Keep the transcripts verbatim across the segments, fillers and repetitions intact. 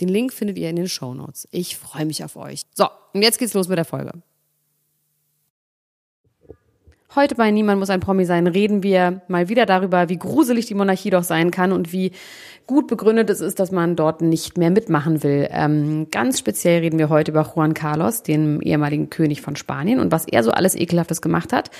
Den Link findet ihr in den Shownotes. Ich freue mich auf euch. So, und jetzt geht's los mit der Folge. Heute bei Niemand muss ein Promi sein reden wir mal wieder darüber, wie gruselig die Monarchie doch sein kann und wie gut begründet es ist, dass man dort nicht mehr mitmachen will. Ähm, ganz speziell reden wir heute über Juan Carlos, den ehemaligen König von Spanien und was er so alles Ekelhaftes gemacht hat.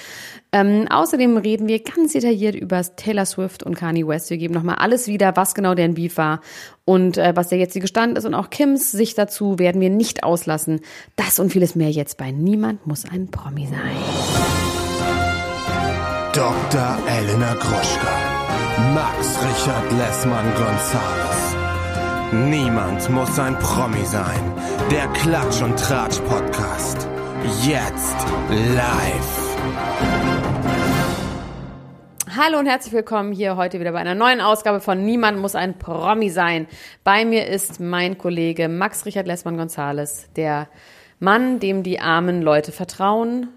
Ähm, außerdem reden wir ganz detailliert über Taylor Swift und Kanye West. Wir geben nochmal alles wieder, was genau deren Beef war und äh, was der jetzige Stand ist und auch Kims Sicht dazu werden wir nicht auslassen. Das und vieles mehr jetzt bei Niemand muss ein Promi sein. Doktor Elena Gruschka, Max Richard Lessmann Gonzales. Niemand muss ein Promi sein. Der Klatsch- und Tratsch-Podcast. Jetzt live. Hallo und herzlich willkommen hier heute wieder bei einer neuen Ausgabe von Niemand muss ein Promi sein. Bei mir ist mein Kollege Max Richard Lessmann Gonzales, der Mann, dem die armen Leute vertrauen.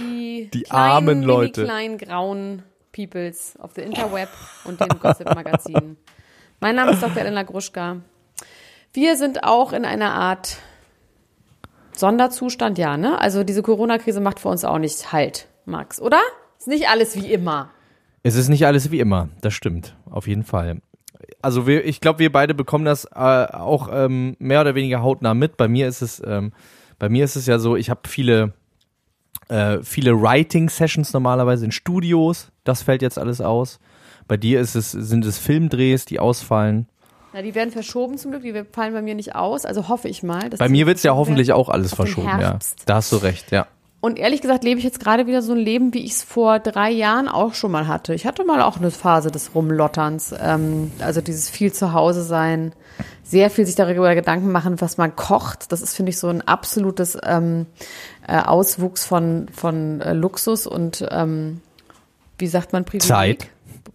Die, die kleinen, armen Leute. Die kleinen grauen Peoples auf der Interweb und dem Gossip-Magazin. Mein Name ist Doktor Elena Gruschka. Wir sind auch in einer Art Sonderzustand, ja, ne? Also diese Corona-Krise macht für uns auch nicht Halt, Max, oder? Ist nicht alles wie immer. Es ist nicht alles wie immer, das stimmt, auf jeden Fall. Also wir, ich glaube, wir beide bekommen das äh, auch ähm, mehr oder weniger hautnah mit. Bei mir ist es, ähm, bei mir ist es ja so, ich habe viele... Äh, viele Writing-Sessions normalerweise in Studios, das fällt jetzt alles aus. Bei dir ist es, sind es Filmdrehs, die ausfallen. Na, die werden verschoben zum Glück, die fallen bei mir nicht aus, also hoffe ich mal. Dass bei mir wird es ja hoffentlich auch alles verschoben, ja. Da hast du recht, ja. Und ehrlich gesagt lebe ich jetzt gerade wieder so ein Leben, wie ich es vor drei Jahren auch schon mal hatte. Ich hatte mal auch eine Phase des Rumlotterns, ähm, also dieses viel zu Hause sein, sehr viel sich darüber Gedanken machen, was man kocht. Das ist, finde ich, so ein absolutes ähm, äh, Auswuchs von, von äh, Luxus und, ähm, wie sagt man, Privileg? Zeit. Zeit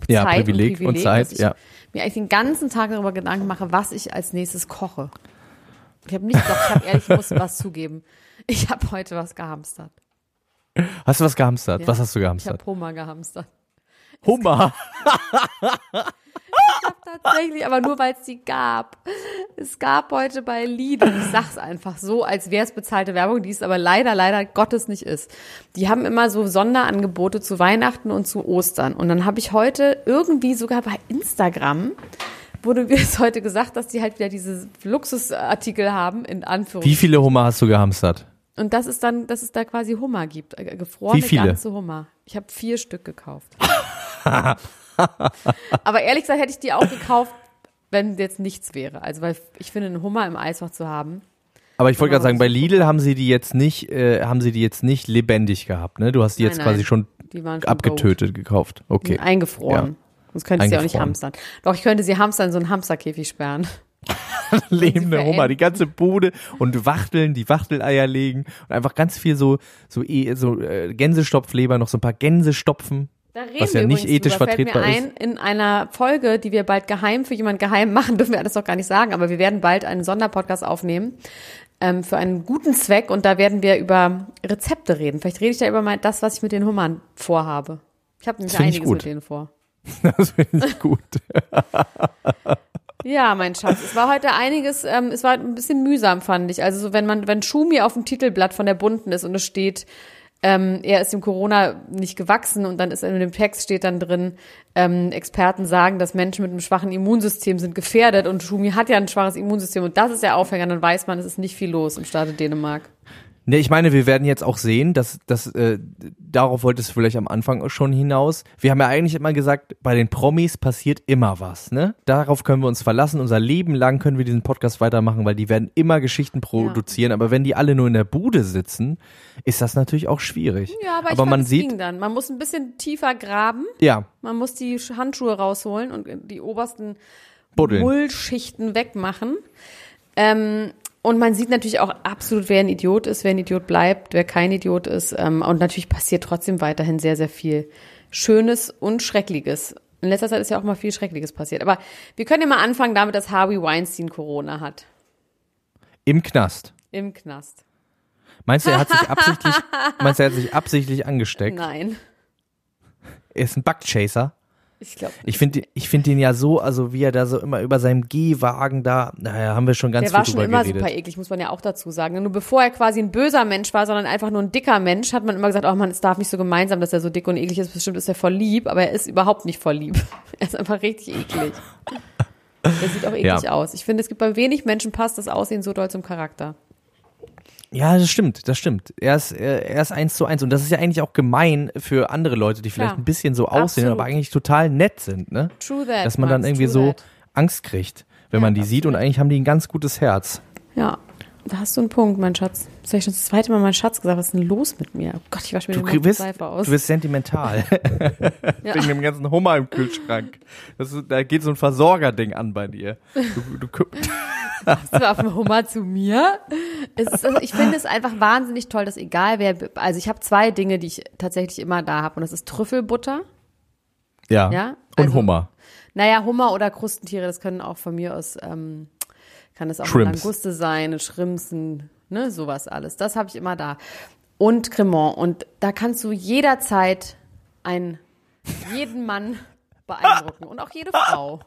ja, Privileg und, Privileg, und Zeit, ich ja. Mir eigentlich den ganzen Tag darüber Gedanken mache, was ich als nächstes koche. Ich habe nicht gedacht, ich habe ehrlich, ich muss was zugeben. Ich habe heute was gehamstert. Hast du was gehamstert? Ja. Was hast du gehamstert? Ich habe Hummer gehamstert. Hummer? Ich habe tatsächlich, aber nur weil es die gab. Es gab heute bei Lidl, ich sag's einfach so, als wäre es bezahlte Werbung, die es aber leider, leider Gottes nicht ist. Die haben immer so Sonderangebote zu Weihnachten und zu Ostern. Und dann habe ich heute irgendwie sogar bei Instagram... wurde mir jetzt heute gesagt, dass die halt wieder diese Luxusartikel haben, in Anführungszeichen. Wie viele Hummer hast du gehamstert? Und das ist dann, dass es da quasi Hummer gibt, gefrorene ganze Hummer. Ich habe vier Stück gekauft. Aber ehrlich gesagt hätte ich die auch gekauft, wenn jetzt nichts wäre. Also weil ich finde, einen Hummer im Eisfach zu haben. Aber ich wollte gerade sagen, bei Lidl haben sie die jetzt nicht, äh, haben sie die jetzt nicht lebendig gehabt, ne? Du hast die jetzt nein, nein. quasi schon, schon abgetötet gold. gekauft. Okay. Eingefroren. Ja. Sonst könnte ich sie auch nicht hamstern. Doch, ich könnte sie hamstern in so einen Hamsterkäfig sperren. Lebende Hummer, die ganze Bude und Wachteln, die Wachteleier legen und einfach ganz viel so, so, so äh, Gänsestopfleber, noch so ein paar Gänsestopfen, da reden was ja wir nicht ethisch drüber. vertretbar Fällt mir ist. Ein, in einer Folge, die wir bald geheim für jemanden geheim machen, dürfen wir alles noch gar nicht sagen, aber wir werden bald einen Sonderpodcast aufnehmen ähm, für einen guten Zweck und da werden wir über Rezepte reden. Vielleicht rede ich da über mal das, was ich mit den Hummern vorhabe. Ich habe nämlich einiges mit denen vor. Das finde ich gut. Ja, mein Schatz, es war heute einiges, ähm, es war ein bisschen mühsam, fand ich. Also so, wenn man, wenn Schumi auf dem Titelblatt von der Bunten ist und es steht, ähm, er ist dem Corona nicht gewachsen und dann ist in dem Text steht dann drin, ähm, Experten sagen, dass Menschen mit einem schwachen Immunsystem sind gefährdet und Schumi hat ja ein schwaches Immunsystem und das ist der Aufhänger, dann weiß man, es ist nicht viel los im Staate Dänemark. Ne, ich meine, wir werden jetzt auch sehen, dass, dass äh, darauf wolltest du vielleicht am Anfang schon hinaus. Wir haben ja eigentlich immer gesagt, bei den Promis passiert immer was, ne? Darauf können wir uns verlassen. Unser Leben lang können wir diesen Podcast weitermachen, weil die werden immer Geschichten produzieren. Ja. Aber wenn die alle nur in der Bude sitzen, ist das natürlich auch schwierig. Ja, aber, aber ich man sieht, ging dann. Man muss ein bisschen tiefer graben. Ja. Man muss die Handschuhe rausholen und die obersten Buddeln. Mullschichten wegmachen. Ähm, Und man sieht natürlich auch absolut, wer ein Idiot ist, wer ein Idiot bleibt, wer kein Idiot ist. Und natürlich passiert trotzdem weiterhin sehr, sehr viel Schönes und Schreckliches. In letzter Zeit ist ja auch mal viel Schreckliches passiert. Aber wir können ja mal anfangen damit, dass Harvey Weinstein Corona hat. Im Knast. Im Knast. Meinst du, er hat sich absichtlich, meinst du, er hat sich absichtlich angesteckt? Nein. Er ist ein Bugchaser. Ich glaube. Ich finde ich find ihn ja so, also wie er da so immer über seinem Gehwagen da, naja, haben wir schon ganz der viel drüber geredet. Der war schon immer super eklig, muss man ja auch dazu sagen. Nur bevor er quasi ein böser Mensch war, sondern einfach nur ein dicker Mensch, hat man immer gesagt, oh man, es darf nicht so gemeinsam, dass er so dick und eklig ist. Bestimmt ist er voll lieb, aber er ist überhaupt nicht voll lieb. Er ist einfach richtig eklig. Er sieht auch eklig ja. aus. Ich finde, es gibt bei wenig Menschen passt das Aussehen so doll zum Charakter. Ja, das stimmt, das stimmt. Er ist, er ist eins zu eins. Und das ist ja eigentlich auch gemein für andere Leute, die vielleicht ja, ein bisschen so aussehen, absolut. Aber eigentlich total nett sind, ne? True that. Dass man Max, dann irgendwie so that. Angst kriegt, wenn ja, man die sieht. Und eigentlich haben die ein ganz gutes Herz. Ja, da hast du einen Punkt, mein Schatz. Das habe ich schon das zweite Mal mein Schatz gesagt. Was ist denn los mit mir? Oh Gott, ich wasche mir den ganzen Seife aus. Du bist sentimental. Ja. Wegen dem ganzen Hummer im Kühlschrank. Das ist, da geht so ein Versorgerding an bei dir. Du guckst. Hast du auf dem Hummer zu mir? Es ist, also ich finde es einfach wahnsinnig toll, dass egal wer, also ich habe zwei Dinge, die ich tatsächlich immer da habe und das ist Trüffelbutter. Ja, ja? Also, und Hummer. Naja, Hummer oder Krustentiere, das können auch von mir aus, ähm, kann das auch eine Languste sein, Schrimsen, ne, sowas alles. Das habe ich immer da. Und Cremant und da kannst du jederzeit einen, jeden Mann beeindrucken und auch jede Frau.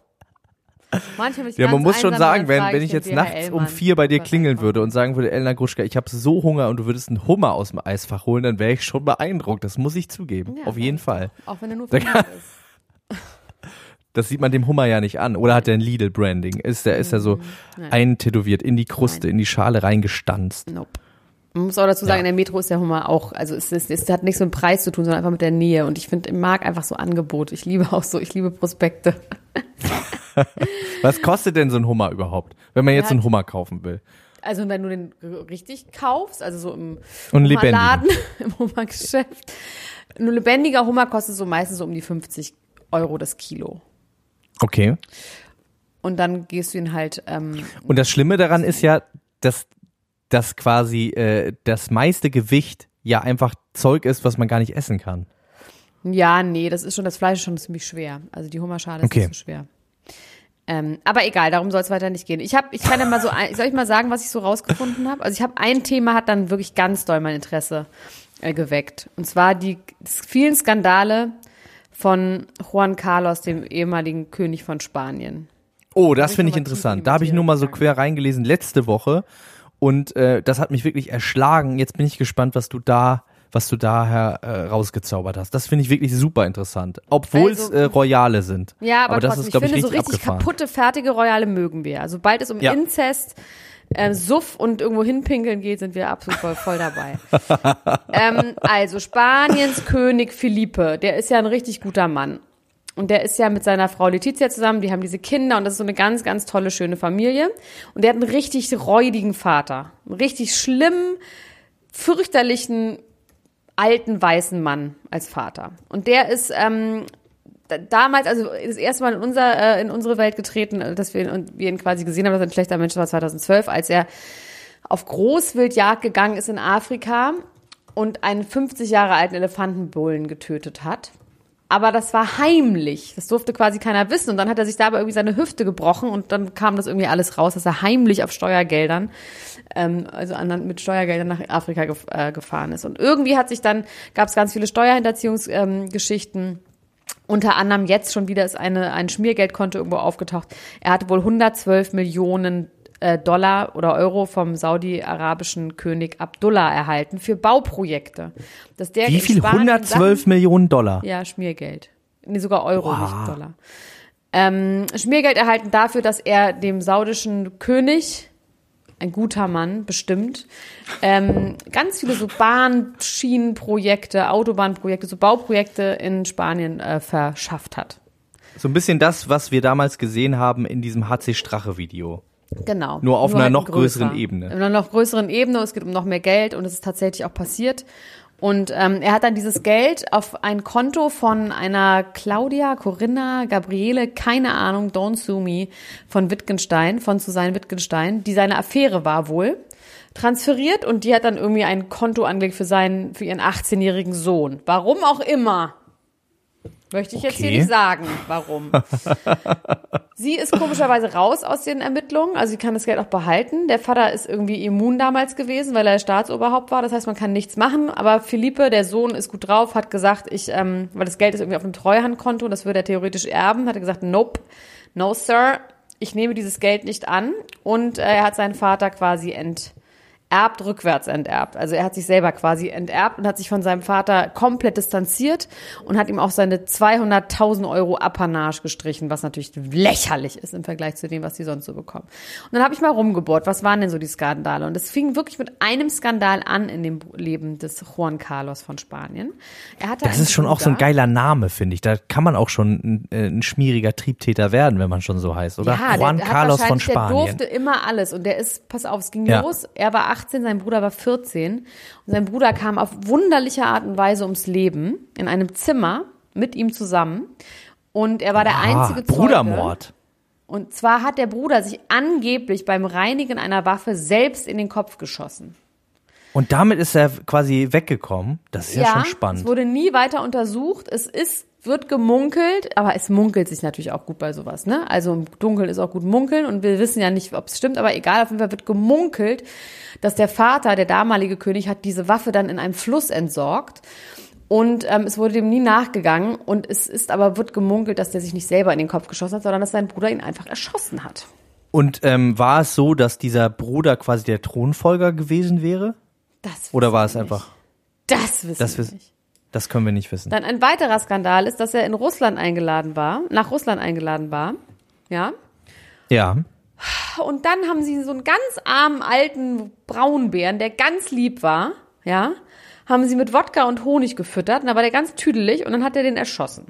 Manchmal bin ich ja, man muss schon sagen, wenn, wenn ich jetzt nachts um vier bei dir klingeln würde und sagen würde, Elena Gruschka, ich habe so Hunger und du würdest einen Hummer aus dem Eisfach holen, dann wäre ich schon beeindruckt. Das muss ich zugeben, ja, auf jeden Fall. Auch wenn er nur von mir ist. Das sieht man dem Hummer ja nicht an. Oder hat der ein Lidl-Branding? Ist der, ist der so Nein. eintätowiert, in die Kruste, Nein. in die Schale reingestanzt? Nope. Man muss auch dazu sagen, ja. in der Metro ist der Hummer auch, also es, es, es hat nichts mit dem Preis zu tun, sondern einfach mit der Nähe. Und ich finde, ich mag einfach so Angebote. Ich liebe auch so, ich liebe Prospekte. Was kostet denn so ein Hummer überhaupt, wenn man der jetzt so einen Hummer kaufen will? Also wenn du den richtig kaufst, also so im Hummerladen, im Hummergeschäft. Ein lebendiger Hummer kostet so meistens so um die fünfzig Euro das Kilo. Okay. Und dann gehst du ihn halt... Ähm, Und das Schlimme daran ist ja, dass... dass quasi äh, das meiste Gewicht ja einfach Zeug ist, was man gar nicht essen kann. Ja, nee, das ist schon, das Fleisch ist schon ziemlich schwer. Also die Hummerschale ist okay. nicht so schwer. Ähm, aber egal, darum soll es weiter nicht gehen. Ich habe, ich kann ja mal so, ein, soll ich mal sagen, was ich so rausgefunden habe? Also ich habe ein Thema, hat dann wirklich ganz doll mein Interesse äh, geweckt. Und zwar die vielen Skandale von Juan Carlos, dem ehemaligen König von Spanien. Oh, das finde ich interessant. Da habe ich nur mal so quer reingelesen letzte Woche. Und äh, das hat mich wirklich erschlagen. Jetzt bin ich gespannt, was du da, was du daher äh, rausgezaubert hast. Das finde ich wirklich super interessant, obwohl es also, äh, Royale sind. Ja, aber, aber das trotzdem, ist, glaube ich, ich finde richtig so richtig abgefahren. Kaputte, fertige Royale mögen wir. Also sobald es um ja. Inzest, äh, Suff und irgendwo hinpinkeln geht, sind wir absolut voll, voll dabei. ähm, also Spaniens König Felipe, der ist ja ein richtig guter Mann. Und der ist ja mit seiner Frau Letizia zusammen, die haben diese Kinder und das ist so eine ganz, ganz tolle, schöne Familie. Und der hat einen richtig räudigen Vater, einen richtig schlimmen, fürchterlichen, alten, weißen Mann als Vater. Und der ist ähm, damals, also das erste Mal in, unser, äh, in unsere Welt getreten, dass wir, und wir ihn quasi gesehen haben, dass er ein schlechter Mensch war zweitausendzwölf, als er auf Großwildjagd gegangen ist in Afrika und einen fünfzig Jahre alten Elefantenbullen getötet hat. Aber das war heimlich. Das durfte quasi keiner wissen. Und dann hat er sich dabei irgendwie seine Hüfte gebrochen und dann kam das irgendwie alles raus, dass er heimlich auf Steuergeldern, ähm, also an, mit Steuergeldern nach Afrika gef- äh, gefahren ist. Und irgendwie hat sich dann, gab es ganz viele Steuerhinterziehungsgeschichten. Ähm, Unter anderem jetzt schon wieder ist eine, ein Schmiergeldkonto irgendwo aufgetaucht. Er hatte wohl hundertzwölf Millionen äh, Dollar oder Euro vom saudi-arabischen König Abdullah erhalten für Bauprojekte. Dass der Wie viel? hundertzwölf Sachen, Millionen Dollar? Ja, Schmiergeld. Nee, sogar Euro, wow. nicht Dollar. Ähm, Schmiergeld erhalten dafür, dass er dem saudischen König ein guter Mann, bestimmt. Ähm, ganz viele so Bahnschienenprojekte, Autobahnprojekte, so Bauprojekte in Spanien äh, verschafft hat. So ein bisschen das, was wir damals gesehen haben in diesem H C Strache-Video. Genau. Nur auf Nur einer halt noch größeren größer. Ebene. In einer noch größeren Ebene, es geht um noch mehr Geld und es ist tatsächlich auch passiert. Und ähm, er hat dann dieses Geld auf ein Konto von einer Claudia, Corinna, Gabriele, keine Ahnung, Don't Sue Me, von Wittgenstein, von Susanne Wittgenstein, die seine Affäre war wohl, transferiert. Und die hat dann irgendwie ein Konto angelegt für seinen, für ihren achtzehnjährigen Sohn. Warum auch immer. Möchte ich okay. jetzt hier nicht sagen, warum. Sie ist komischerweise raus aus den Ermittlungen, also sie kann das Geld auch behalten. Der Vater ist irgendwie immun damals gewesen, weil er Staatsoberhaupt war, das heißt, man kann nichts machen. Aber Felipe, der Sohn, ist gut drauf, hat gesagt, ich, ähm, weil das Geld ist irgendwie auf einem Treuhandkonto, das würde er theoretisch erben, hat er gesagt, nope, no sir, ich nehme dieses Geld nicht an. Und äh, er hat seinen Vater quasi enterbt. Erbt, rückwärts enterbt. Also er hat sich selber quasi enterbt und hat sich von seinem Vater komplett distanziert und hat ihm auch seine zweihunderttausend Euro Apanage gestrichen, was natürlich lächerlich ist im Vergleich zu dem, was sie sonst so bekommen. Und dann habe ich mal rumgebohrt, was waren denn so die Skandale? Und es fing wirklich mit einem Skandal an in dem Leben des Juan Carlos von Spanien. Er hatte das ist schon Bruder. Auch so ein geiler Name, finde ich. Da kann man auch schon ein, ein schmieriger Triebtäter werden, wenn man schon so heißt, oder? Ja, Juan der, Carlos von Spanien. Der durfte immer alles und der ist, pass auf, es ging ja. los, er war achtzehn, sein Bruder war vierzehn und sein Bruder kam auf wunderliche Art und Weise ums Leben in einem Zimmer mit ihm zusammen und er war der ah, einzige Zeuge. Brudermord. Und zwar hat der Bruder sich angeblich beim Reinigen einer Waffe selbst in den Kopf geschossen. Und damit ist er quasi weggekommen? Das ist ja, ja schon spannend. Es wurde nie weiter untersucht. Es ist wird gemunkelt, aber es munkelt sich natürlich auch gut bei sowas, ne? Also im Dunkeln ist auch gut munkeln und wir wissen ja nicht, ob es stimmt, aber egal, auf jeden Fall wird gemunkelt, dass der Vater, der damalige König, hat diese Waffe dann in einem Fluss entsorgt und ähm, es wurde dem nie nachgegangen und es ist aber, wird gemunkelt, dass der sich nicht selber in den Kopf geschossen hat, sondern dass sein Bruder ihn einfach erschossen hat. Und ähm, war es so, dass dieser Bruder quasi der Thronfolger gewesen wäre? Das Oder war es nicht. einfach? Das wissen das wir wiss- nicht. Das können wir nicht wissen. Dann ein weiterer Skandal ist, dass er in Russland eingeladen war, nach Russland eingeladen war, ja? Ja. Und dann haben sie so einen ganz armen, alten Braunbären, der ganz lieb war, ja, haben sie mit Wodka und Honig gefüttert, und da war der ganz tüdelig und dann hat er den erschossen.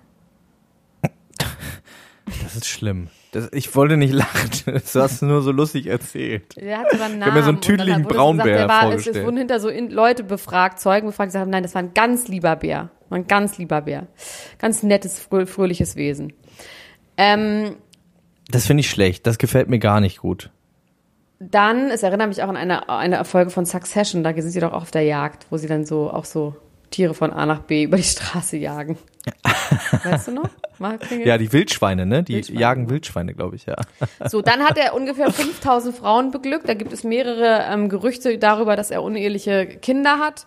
Das ist schlimm. Das, ich wollte nicht lachen, das hast du nur so lustig erzählt. Der hat so einen Namen. Ich habe mir so einen tüdeligen Braunbär vorgestellt. Es wurden hinter so in, Leute befragt, Zeugen befragt, gesagt haben, nein, das war ein ganz lieber Bär. War ein ganz lieber Bär. Ganz nettes, fröhliches Wesen. Ähm, das finde ich schlecht, das gefällt mir gar nicht gut. Dann, es erinnert mich auch an eine, eine Folge von Succession, da sind sie doch auch auf der Jagd, wo sie dann so auch so Tiere von A nach B über die Straße jagen. Weißt du noch? Ja, die Wildschweine, ne? Die Wildschweine. Jagen Wildschweine, glaube ich, ja. So, dann hat er ungefähr fünftausend Frauen beglückt. Da gibt es mehrere ähm, Gerüchte darüber, dass er uneheliche Kinder hat.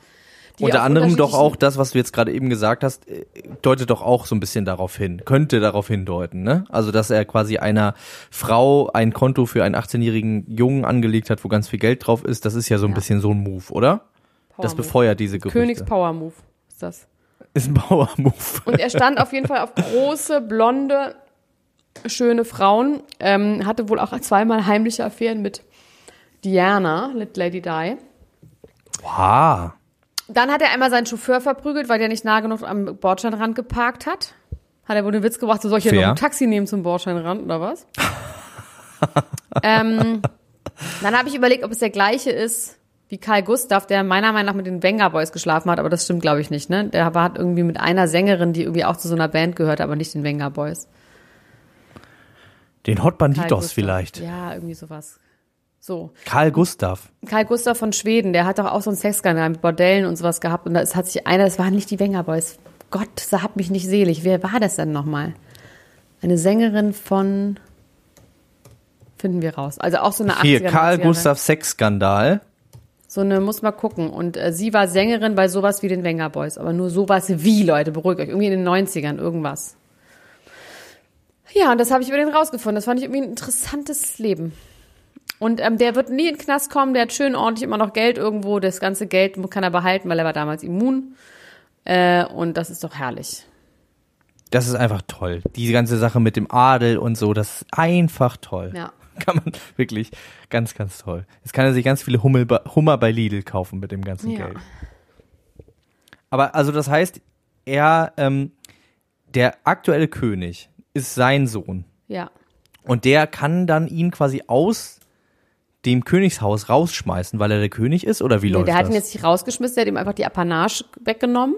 Unter anderem doch auch das, was du jetzt gerade eben gesagt hast, deutet doch auch so ein bisschen darauf hin, könnte darauf hindeuten, ne? Also, dass er quasi einer Frau ein Konto für einen achtzehnjährigen Jungen angelegt hat, wo ganz viel Geld drauf ist. Das ist ja so ein ja. bisschen so ein Move, oder? Power das befeuert diese Gerüchte. Königs-Power-Move ist das. Ist ein Power-Move. Und er stand auf jeden Fall auf große, blonde, schöne Frauen. Ähm, hatte wohl auch zweimal heimliche Affären mit Diana, Little Lady Di. Wow. Dann hat er einmal seinen Chauffeur verprügelt, weil der nicht nah genug am Bordsteinrand geparkt hat. Hat er wohl den Witz gebracht, so soll ich ja noch ein Taxi nehmen zum Bordsteinrand oder was? ähm, dann habe ich überlegt, ob es der gleiche ist wie Karl Gustav, der meiner Meinung nach mit den Venga Boys geschlafen hat, aber das stimmt, glaube ich, nicht, ne? Der hat irgendwie mit einer Sängerin, die irgendwie auch zu so einer Band gehört, aber nicht den Venga Boys. Den Hot Banditos vielleicht. Ja, irgendwie sowas. So. Karl Gustav. Karl Gustav von Schweden, der hat doch auch so einen Sexskandal mit Bordellen und sowas gehabt und da hat sich einer, das waren nicht die Venga Boys. Gott, da hab mich nicht selig. Wer war das denn nochmal? Eine Sängerin von, finden wir raus. Also auch so eine achtziger. Hier, Karl Gustav Sexskandal. So eine, muss mal gucken. Und äh, sie war Sängerin bei sowas wie den Venga Boys. Aber nur sowas wie, Leute, beruhigt euch. Irgendwie in den neunzigern, irgendwas. Ja, und das habe ich über den rausgefunden. Das fand ich irgendwie ein interessantes Leben. Und ähm, der wird nie in den Knast kommen. Der hat schön ordentlich immer noch Geld irgendwo. Das ganze Geld kann er behalten, weil er war damals immun. Äh, und das ist doch herrlich. Das ist einfach toll. Diese ganze Sache mit dem Adel und so, das ist einfach toll. Ja. Kann man wirklich ganz, ganz toll. Jetzt kann er sich ganz viele Hummel, Hummer bei Lidl kaufen mit dem ganzen ja. Geld. Aber also das heißt, er, ähm, der aktuelle König ist sein Sohn. Ja. Und der kann dann ihn quasi aus dem Königshaus rausschmeißen, weil er der König ist? Oder wie nee, läuft das? Der hat ihn jetzt nicht rausgeschmissen, der hat ihm einfach die Apanage weggenommen.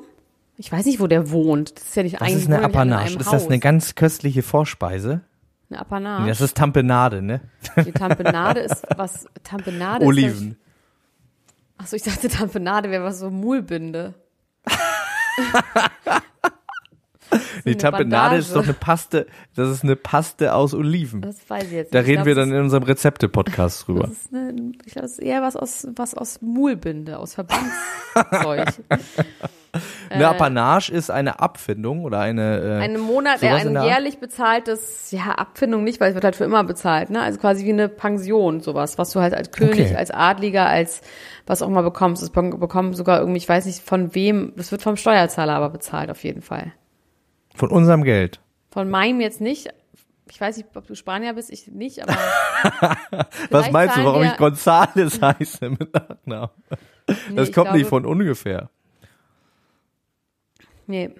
Ich weiß nicht, wo der wohnt. Das ist ja nicht eigentlich. Das ist eine Apanage. Ist das eine ganz köstliche Vorspeise? Eine Apanage? Nee, das ist Tampenade, ne? Die Tampenade ist was. Tampenade Oliven. Ist. Oliven. Achso, ich dachte, Tampenade wäre was so Mulbinde. Die Tampenade ist doch eine Paste, das ist eine Paste aus Oliven. Das weiß ich jetzt nicht. Da reden wir dann in unserem Rezepte-Podcast drüber. Das ist eine, ich glaube, das ist eher was aus, was aus Mulbinde, aus Verbandszeug. Eine äh, Apanage ist eine Abfindung oder eine... Äh, eine Monat, äh, ein jährlich bezahltes, ja, Abfindung nicht, weil es wird halt für immer bezahlt, ne? Also quasi wie eine Pension, sowas, was du halt als König, okay. als Adliger, als was auch immer bekommst. Das bekommen sogar irgendwie, ich weiß nicht von wem, das wird vom Steuerzahler aber bezahlt auf jeden Fall. Von unserem Geld. Von meinem jetzt nicht. Ich weiß nicht, ob du Spanier bist, ich nicht, aber... Was meinst du, warum ich Gonzales heiße mit Nachnamen? Nee, das kommt glaube, nicht von ungefähr. Nee.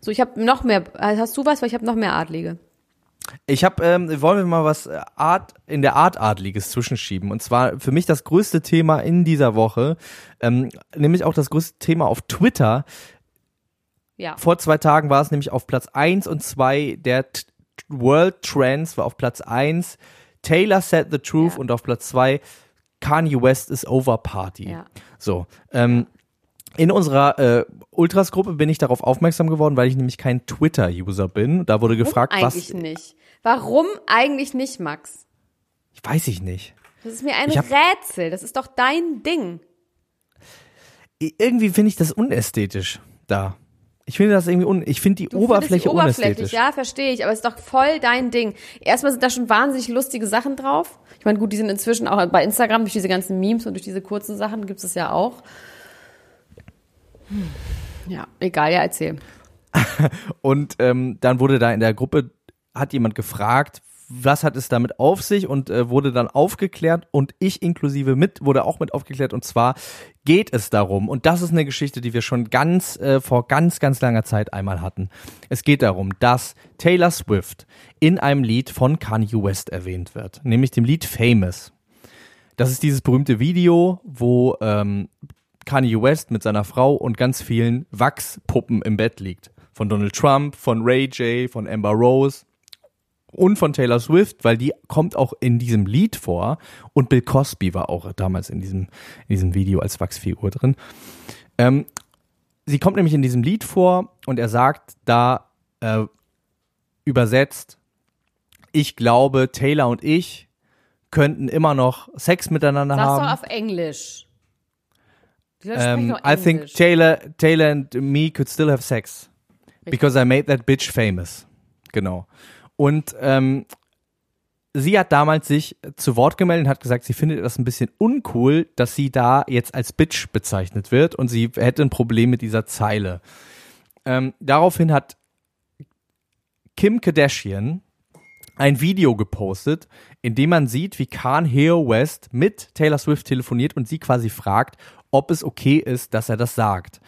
So, ich habe noch mehr... Hast du was? Weil ich habe noch mehr Adlige. Ich habe... Ähm, wollen wir mal was Art in der Art Adliges zwischenschieben. Und zwar für mich das größte Thema in dieser Woche, ähm, nämlich auch das größte Thema auf Twitter. Ja. Vor zwei Tagen war es nämlich auf Platz eins und zwei, der T- World Trends war auf Platz eins, Taylor Said the Truth ja. und auf Platz zwei, Kanye West is Over Party. Ja. So, ähm, in unserer äh, Ultras-Gruppe bin ich darauf aufmerksam geworden, weil ich nämlich kein Twitter-User bin. Da wurde gefragt, Warum was... Eigentlich nicht. Warum eigentlich nicht, Max? Weiß ich nicht. Das ist mir ein hab... Rätsel, das ist doch dein Ding. Irgendwie finde ich das unästhetisch da. Ich finde das irgendwie un. Ich finde die du Oberfläche unästhetisch. Oberflächlich, ja, verstehe ich. Aber es ist doch voll dein Ding. Erstmal sind da schon wahnsinnig lustige Sachen drauf. Ich meine, gut, die sind inzwischen auch bei Instagram durch diese ganzen Memes und durch diese kurzen Sachen gibt es das ja auch. Hm. Ja, egal, ja, erzähl. Und ähm, dann wurde da in der Gruppe hat jemand gefragt, was hat es damit auf sich und äh, wurde dann aufgeklärt und ich inklusive mit, wurde auch mit aufgeklärt und zwar geht es darum und das ist eine Geschichte, die wir schon ganz, äh, vor ganz, ganz langer Zeit einmal hatten. Es geht darum, dass Taylor Swift in einem Lied von Kanye West erwähnt wird, nämlich dem Lied Famous. Das ist dieses berühmte Video, wo ähm, Kanye West mit seiner Frau und ganz vielen Wachspuppen im Bett liegt. Von Donald Trump, von Ray J, von Amber Rose. Und von Taylor Swift, weil die kommt auch in diesem Lied vor. Und Bill Cosby war auch damals in diesem, in diesem Video als Wachsfigur drin. Ähm, sie kommt nämlich in diesem Lied vor und er sagt da äh, übersetzt, ich glaube, Taylor und ich könnten immer noch Sex miteinander Sag's haben. Sag's doch auf Englisch. Ähm, I think Taylor, Taylor and me could still have sex. Richtig. Because I made that bitch famous. Genau. Und ähm, sie hat damals sich zu Wort gemeldet und hat gesagt, sie findet das ein bisschen uncool, dass sie da jetzt als Bitch bezeichnet wird und sie hätte ein Problem mit dieser Zeile. Ähm, daraufhin hat Kim Kardashian ein Video gepostet, in dem man sieht, wie Kanye West mit Taylor Swift telefoniert und sie quasi fragt, ob es okay ist, dass er das sagt.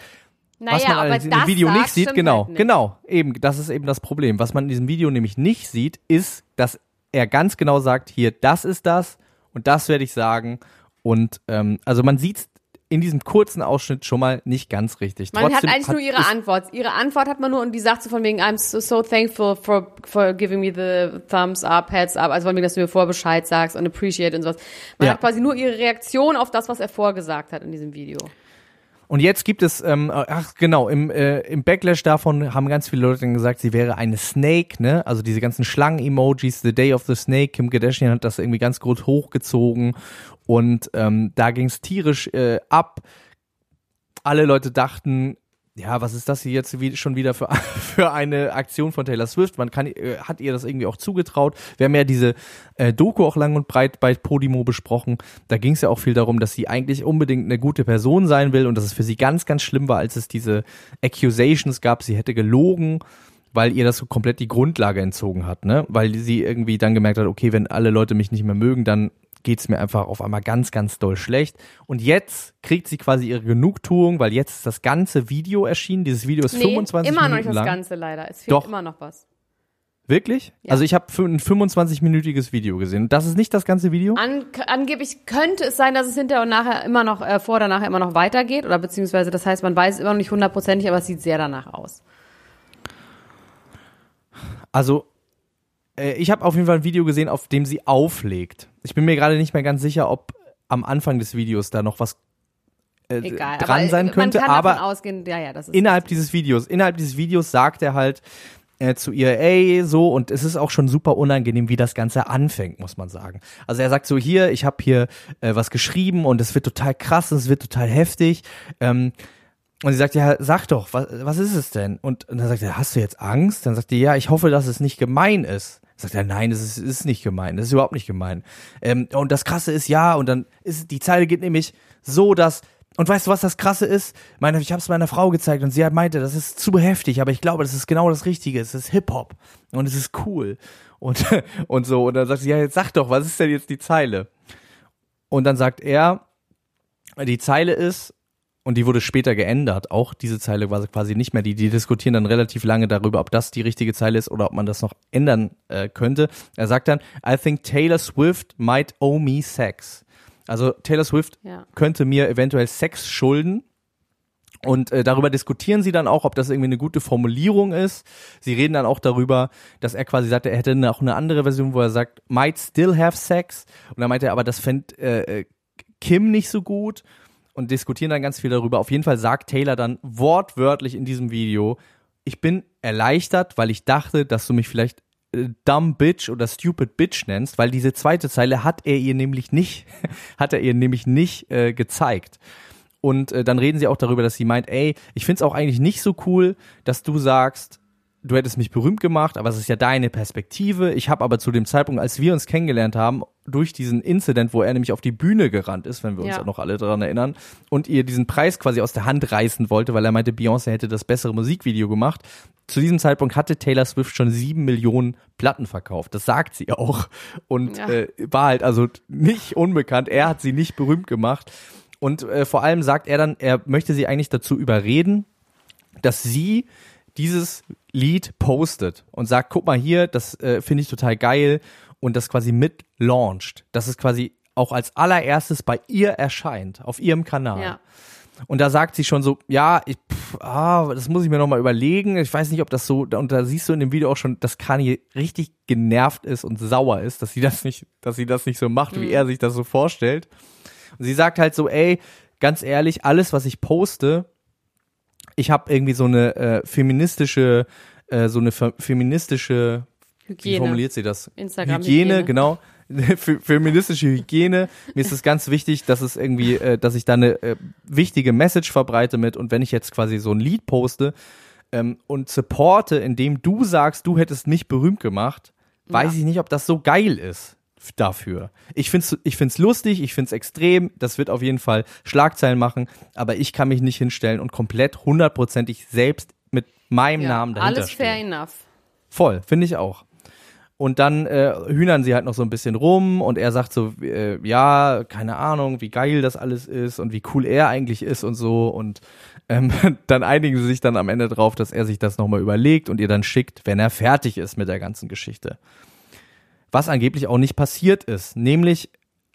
Naja, was man aber in diesem Video nicht sieht, genau, halt genau, eben, das ist eben das Problem. Was man in diesem Video nämlich nicht sieht, ist, dass er ganz genau sagt, hier, das ist das und das werde ich sagen. Und ähm, also man sieht es in diesem kurzen Ausschnitt schon mal nicht ganz richtig. Man Trotzdem hat eigentlich hat, nur ihre Antwort. Ihre Antwort hat man nur und die sagt so von wegen, I'm so, so thankful for, for giving me the thumbs up, heads up, also von wegen, dass du mir vorher Bescheid sagst und appreciate und sowas. Man ja. hat quasi nur ihre Reaktion auf das, was er vorgesagt hat in diesem Video. Und jetzt gibt es, ähm, ach genau, im, äh, im Backlash davon haben ganz viele Leute dann gesagt, sie wäre eine Snake, ne? Also diese ganzen Schlangen-Emojis, The Day of the Snake, Kim Kardashian hat das irgendwie ganz groß hochgezogen und ähm, da ging es tierisch äh, ab. Alle Leute dachten, ja, was ist das hier jetzt schon wieder für, für eine Aktion von Taylor Swift? Man kann, äh, hat ihr das irgendwie auch zugetraut. Wir haben ja diese äh, Doku auch lang und breit bei Podimo besprochen. Da ging es ja auch viel darum, dass sie eigentlich unbedingt eine gute Person sein will und dass es für sie ganz, ganz schlimm war, als es diese Accusations gab, sie hätte gelogen, weil ihr das so komplett die Grundlage entzogen hat, ne? Weil sie irgendwie dann gemerkt hat, okay, wenn alle Leute mich nicht mehr mögen, dann geht es mir einfach auf einmal ganz, ganz doll schlecht. Und jetzt kriegt sie quasi ihre Genugtuung, weil jetzt ist das ganze Video erschienen. Dieses Video ist nee, fünfundzwanzig Minuten lang. Immer noch nicht das ganze, leider. Es fehlt Doch. immer noch was. Wirklich? Ja. Also ich habe ein fünfundzwanzig-minütiges Video gesehen. Und das ist nicht das ganze Video? An, angeblich könnte es sein, dass es hinterher und nachher immer noch, äh, vor oder nachher immer noch weitergeht. Oder beziehungsweise, das heißt, man weiß es immer noch nicht hundertprozentig, aber es sieht sehr danach aus. Also, äh, ich habe auf jeden Fall ein Video gesehen, auf dem sie auflegt. Ich bin mir gerade nicht mehr ganz sicher, ob am Anfang des Videos da noch was äh, Egal, dran aber, sein könnte. Man kann aber davon ausgehen, ja, ja, das ist innerhalb dieses Videos, innerhalb dieses Videos sagt er halt, Äh, zu ihr, ey, so, und es ist auch schon super unangenehm, wie das Ganze anfängt, muss man sagen. Also er sagt so, hier, ich habe hier äh, was geschrieben und es wird total krass, es wird total heftig. Ähm, und sie sagt, ja, sag doch, was, was ist es denn? Und, und dann sagt er, hast du jetzt Angst? Dann sagt er, ja, ich hoffe, dass es nicht gemein ist. Dann sagt er, nein, das ist, ist nicht gemein, das ist überhaupt nicht gemein. Ähm, und das Krasse ist, ja, und dann ist, die Zeile geht nämlich so, dass, und weißt du, was das Krasse ist? Meine, ich habe es meiner Frau gezeigt und sie hat meinte, das ist zu heftig, aber ich glaube, das ist genau das Richtige. Es ist Hip-Hop und es ist cool und, und so. Und dann sagt sie, ja, jetzt sag doch, was ist denn jetzt die Zeile? Und dann sagt er, die Zeile ist, und die wurde später geändert, auch diese Zeile war quasi nicht mehr, die, die diskutieren dann relativ lange darüber, ob das die richtige Zeile ist oder ob man das noch ändern äh, könnte. Er sagt dann, I think Taylor Swift might owe me sex. Also Taylor Swift ja. könnte mir eventuell Sex schulden und äh, darüber diskutieren sie dann auch, ob das irgendwie eine gute Formulierung ist. Sie reden dann auch darüber, dass er quasi sagte, er hätte eine, auch eine andere Version, wo er sagt, might still have sex. Und dann meinte er, aber das fände äh, Kim nicht so gut und diskutieren dann ganz viel darüber. Auf jeden Fall sagt Taylor dann wortwörtlich in diesem Video, ich bin erleichtert, weil ich dachte, dass du mich vielleicht Dumb Bitch oder Stupid Bitch nennst, weil diese zweite Zeile hat er ihr nämlich nicht, hat er ihr nämlich nicht äh, gezeigt. Und äh, dann reden sie auch darüber, dass sie meint, ey, ich find's auch eigentlich nicht so cool, dass du sagst, du hättest mich berühmt gemacht, aber es ist ja deine Perspektive. Ich habe aber zu dem Zeitpunkt, als wir uns kennengelernt haben, durch diesen Incident, wo er nämlich auf die Bühne gerannt ist, wenn wir uns ja. auch noch alle daran erinnern, und ihr diesen Preis quasi aus der Hand reißen wollte, weil er meinte, Beyoncé hätte das bessere Musikvideo gemacht. Zu diesem Zeitpunkt hatte Taylor Swift schon sieben Millionen Platten verkauft. Das sagt sie auch. Und ja. äh, war halt also nicht unbekannt. Er hat sie nicht berühmt gemacht. Und äh, vor allem sagt er dann, er möchte sie eigentlich dazu überreden, dass sie dieses Lied postet und sagt, guck mal hier, das äh, finde ich total geil, und das quasi mit launcht, dass es quasi auch als allererstes bei ihr erscheint, auf ihrem Kanal. Ja. Und da sagt sie schon so, ja, ich, pff, ah, das muss ich mir nochmal überlegen, ich weiß nicht, ob das so, und da siehst du in dem Video auch schon, dass Kanye richtig genervt ist und sauer ist, dass sie das nicht, dass sie das nicht so macht, mhm. wie er sich das so vorstellt. Und sie sagt halt so, ey, ganz ehrlich, alles, was ich poste, ich habe irgendwie so eine äh, feministische, äh, so eine fe- feministische, Hygiene. Wie formuliert sie das? Instagram Hygiene, Hygiene. Genau. F- feministische Hygiene. Mir ist es ganz wichtig, dass es irgendwie, äh, dass ich da eine äh, wichtige Message verbreite mit, und wenn ich jetzt quasi so ein Lied poste ähm, und supporte, indem du sagst, du hättest mich berühmt gemacht, ja. weiß ich nicht, ob das so geil ist. Dafür. Ich find's, ich find's lustig, ich find's extrem, das wird auf jeden Fall Schlagzeilen machen, aber ich kann mich nicht hinstellen und komplett hundertprozentig selbst mit meinem ja, Namen dahinter alles stehen. Alles fair enough. Voll, finde ich auch. Und dann äh, hühnern sie halt noch so ein bisschen rum und er sagt so, äh, ja, keine Ahnung, wie geil das alles ist und wie cool er eigentlich ist und so, und ähm, dann einigen sie sich dann am Ende drauf, dass er sich das nochmal überlegt und ihr dann schickt, wenn er fertig ist mit der ganzen Geschichte. Was angeblich auch nicht passiert ist. Nämlich,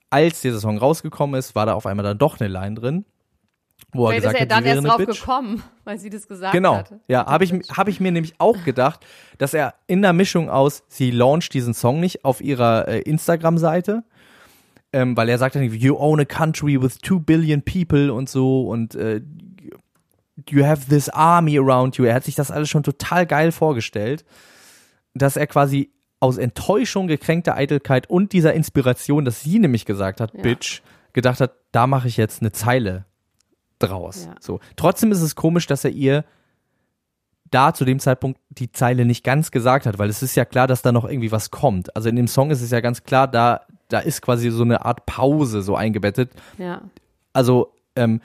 als dieser Song rausgekommen ist, war da auf einmal dann doch eine Line drin, wo Vielleicht er gesagt hat, sie wäre eine Bitch. Vielleicht ist er dann erst drauf gekommen, weil sie das gesagt genau. hatte. Genau, ja, habe ich, hab ich mir nämlich auch gedacht, dass er in der Mischung aus, sie launcht diesen Song nicht auf ihrer äh, Instagram-Seite, ähm, weil er sagt dann, you own a country with two billion people und so, und äh, you have this army around you. Er hat sich das alles schon total geil vorgestellt, dass er quasi aus Enttäuschung, gekränkter Eitelkeit und dieser Inspiration, dass sie nämlich gesagt hat, ja. Bitch, gedacht hat, da mache ich jetzt eine Zeile draus. Ja. So. Trotzdem ist es komisch, dass er ihr da zu dem Zeitpunkt die Zeile nicht ganz gesagt hat, weil es ist ja klar, dass da noch irgendwie was kommt. Also in dem Song ist es ja ganz klar, da, da ist quasi so eine Art Pause so eingebettet. Ja. Also ähm,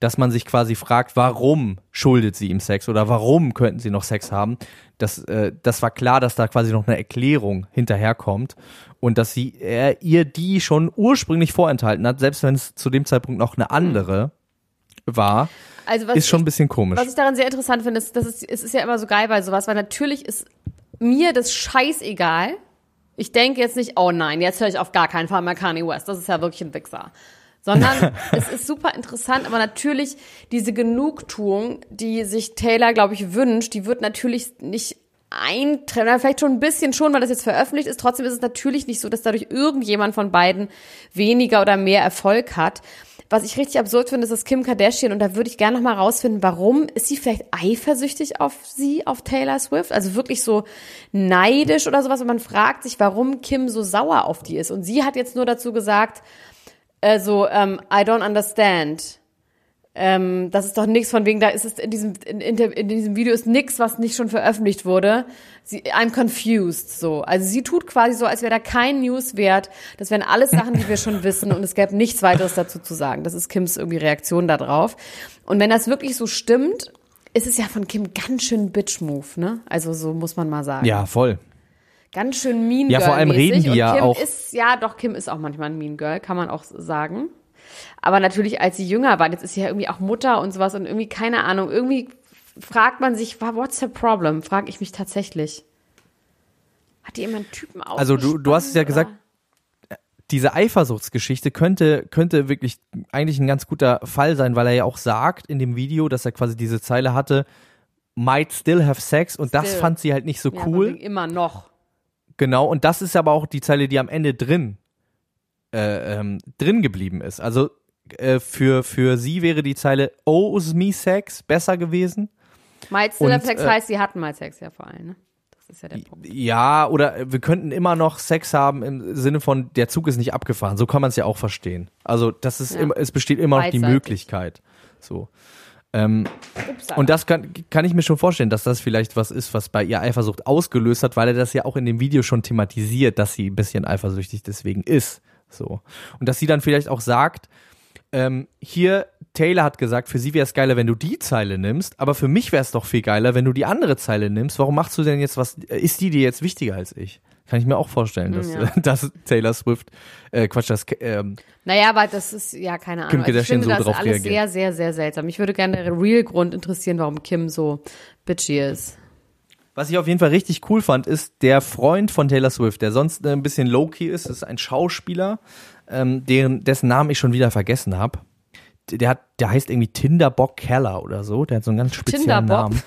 dass man sich quasi fragt, warum schuldet sie ihm Sex oder warum könnten sie noch Sex haben? Das, äh, das war klar, dass da quasi noch eine Erklärung hinterherkommt und dass sie er, ihr die schon ursprünglich vorenthalten hat, selbst wenn es zu dem Zeitpunkt noch eine andere war, also was ist schon ich, ein bisschen komisch. Was ich daran sehr interessant finde, ist, dass es, es ist ja immer so geil bei sowas, weil natürlich ist mir das scheißegal. Ich denke jetzt nicht, oh nein, jetzt höre ich auf gar keinen Fall mehr Kanye West, das ist ja wirklich ein Wichser. Sondern es ist super interessant, aber natürlich diese Genugtuung, die sich Taylor, glaube ich, wünscht, die wird natürlich nicht eintreffen, vielleicht schon ein bisschen schon, weil das jetzt veröffentlicht ist. Trotzdem ist es natürlich nicht so, dass dadurch irgendjemand von beiden weniger oder mehr Erfolg hat. Was ich richtig absurd finde, ist das Kim Kardashian, und da würde ich gerne nochmal rausfinden, warum ist sie vielleicht eifersüchtig auf sie, auf Taylor Swift? Also wirklich so neidisch oder sowas, und man fragt sich, warum Kim so sauer auf die ist. Und sie hat jetzt nur dazu gesagt, also, ähm, I don't understand. Ähm, das ist doch nichts von wegen, da ist es in diesem, in, in, in diesem Video ist nichts, was nicht schon veröffentlicht wurde. Sie, I'm confused, so. Also sie tut quasi so, als wäre da kein Newswert. Das wären alles Sachen, die wir schon wissen, und es gäbe nichts weiteres dazu zu sagen. Das ist Kims irgendwie Reaktion da drauf. Und wenn das wirklich so stimmt, ist es ja von Kim ganz schön Bitch-Move, ne? Also so muss man mal sagen. Ja, voll. Ganz schön Mean Girl. Ja, vor allem reden die ja auch. Ist, ja, doch, Kim ist auch manchmal ein Mean Girl, kann man auch sagen. Aber natürlich, als sie jünger war, jetzt ist sie ja irgendwie auch Mutter und sowas und irgendwie, keine Ahnung, irgendwie fragt man sich, what's her problem? Frage ich mich tatsächlich. Hat die immer einen Typen ausgespannt? Also du, du hast es ja gesagt, diese Eifersuchtsgeschichte könnte, könnte wirklich eigentlich ein ganz guter Fall sein, weil er ja auch sagt in dem Video, dass er quasi diese Zeile hatte, might still have sex, und still. Das fand sie halt nicht so ja, cool. Immer noch. Genau, und das ist aber auch die Zeile, die am Ende drin äh, ähm, drin geblieben ist. Also äh, für, für sie wäre die Zeile "Owes me Sex" besser gewesen. Might still have Sex äh, heißt, sie hatten mal Sex, ja vor allem. Ne? Das ist ja der Punkt. Ja, oder wir könnten immer noch Sex haben im Sinne von, der Zug ist nicht abgefahren. So kann man es ja auch verstehen. Also das ist ja. im, es besteht immer noch die Möglichkeit. So. Ähm, Ups, und das kann, kann ich mir schon vorstellen, dass das vielleicht was ist, was bei ihr Eifersucht ausgelöst hat, weil er das ja auch in dem Video schon thematisiert, dass sie ein bisschen eifersüchtig deswegen ist. So. Und dass sie dann vielleicht auch sagt, ähm, hier, Taylor hat gesagt, für sie wäre es geiler, wenn du die Zeile nimmst, aber für mich wäre es doch viel geiler, wenn du die andere Zeile nimmst. Warum machst du denn jetzt was, ist die dir jetzt wichtiger als ich? Kann ich mir auch vorstellen, dass, ja. dass Taylor Swift, äh, Quatsch, das, ähm, Naja, aber das ist, ja, keine Ahnung. Kim also ich finde so das drauf alles reagiert. sehr, sehr, sehr seltsam. Mich würde gerne der Real-Grund interessieren, warum Kim so bitchy ist. Was ich auf jeden Fall richtig cool fand, ist der Freund von Taylor Swift, der sonst ein bisschen low-key ist, ist ein Schauspieler, ähm, deren, dessen Namen ich schon wieder vergessen habe. Der hat, der heißt irgendwie Tinderbob Keller oder so, der hat so einen ganz speziellen Tinderbob. Namen.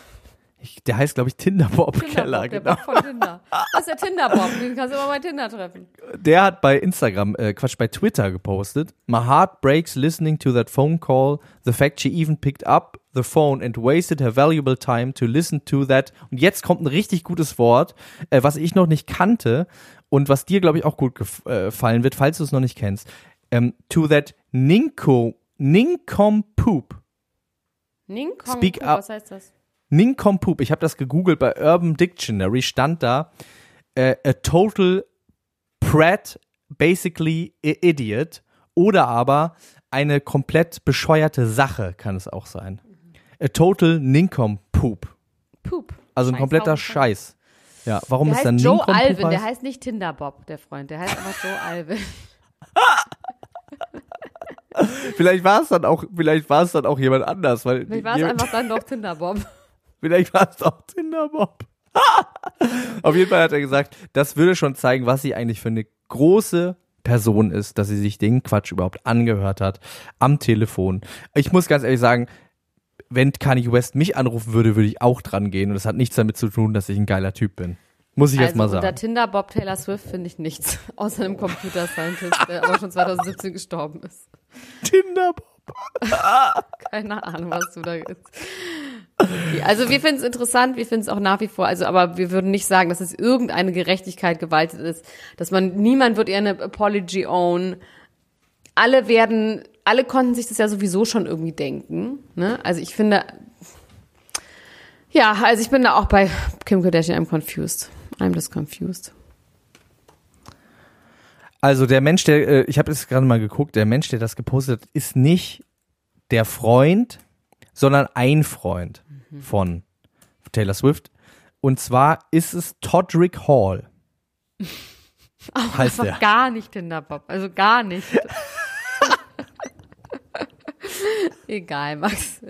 Ich, der heißt, glaube ich, Tinderbob Keller. Der genau. Bob von Tinder. Das ist der Tinderbob, den kannst du immer bei Tinder treffen. Der hat bei Instagram, äh, Quatsch, bei Twitter gepostet, "My heart breaks listening to that phone call. The fact she even picked up the phone and wasted her valuable time to listen to that." Und jetzt kommt ein richtig gutes Wort, äh, was ich noch nicht kannte und was dir, glaube ich, auch gut gefallen wird, falls du es noch nicht kennst. Ähm, to that Ninko, Nincompoop. Nincompoop, was heißt das? Nincompoop, ich habe das gegoogelt bei Urban Dictionary, stand da äh, a total prat, basically a idiot, oder aber eine komplett bescheuerte Sache kann es auch sein. A total Nincompoop. Poop. Also ein kompletter Scheiß. Ja, warum der ist dann Nincompoop? Joe Alvin, heißt? Der heißt nicht Tinderbob, der Freund, der heißt einfach Joe Alvin. Vielleicht war es dann auch, vielleicht war es dann auch jemand anders, weil vielleicht war es einfach dann doch Tinderbob. Vielleicht war es auch Tinderbob. Auf jeden Fall hat er gesagt, das würde schon zeigen, was sie eigentlich für eine große Person ist, dass sie sich den Quatsch überhaupt angehört hat am Telefon. Ich muss ganz ehrlich sagen, wenn Kanye West mich anrufen würde, würde ich auch dran gehen. Und das hat nichts damit zu tun, dass ich ein geiler Typ bin. Muss ich also jetzt mal sagen. Unter Tinderbob Taylor Swift finde ich nichts. Außer einem Computer Scientist, der aber schon zwanzig siebzehn gestorben ist. Tinderbob. Keine Ahnung, was du da jetzt. Also wir finden es interessant, wir finden es auch nach wie vor, also aber wir würden nicht sagen, dass es irgendeine Gerechtigkeit gewaltet ist, dass man, niemand wird ihr eine Apology own, alle werden, alle konnten sich das ja sowieso schon irgendwie denken, ne? Also ich finde, ja, also ich bin da auch bei Kim Kardashian, I'm confused, I'm just confused. Also der Mensch, der, ich habe das gerade mal geguckt, der Mensch, der das gepostet hat, ist nicht der Freund, sondern ein Freund mhm. von Taylor Swift. Und zwar ist es Todrick Hall. Auch heißt einfach der. Gar nicht Tinderpop, also gar nicht. Egal, Max.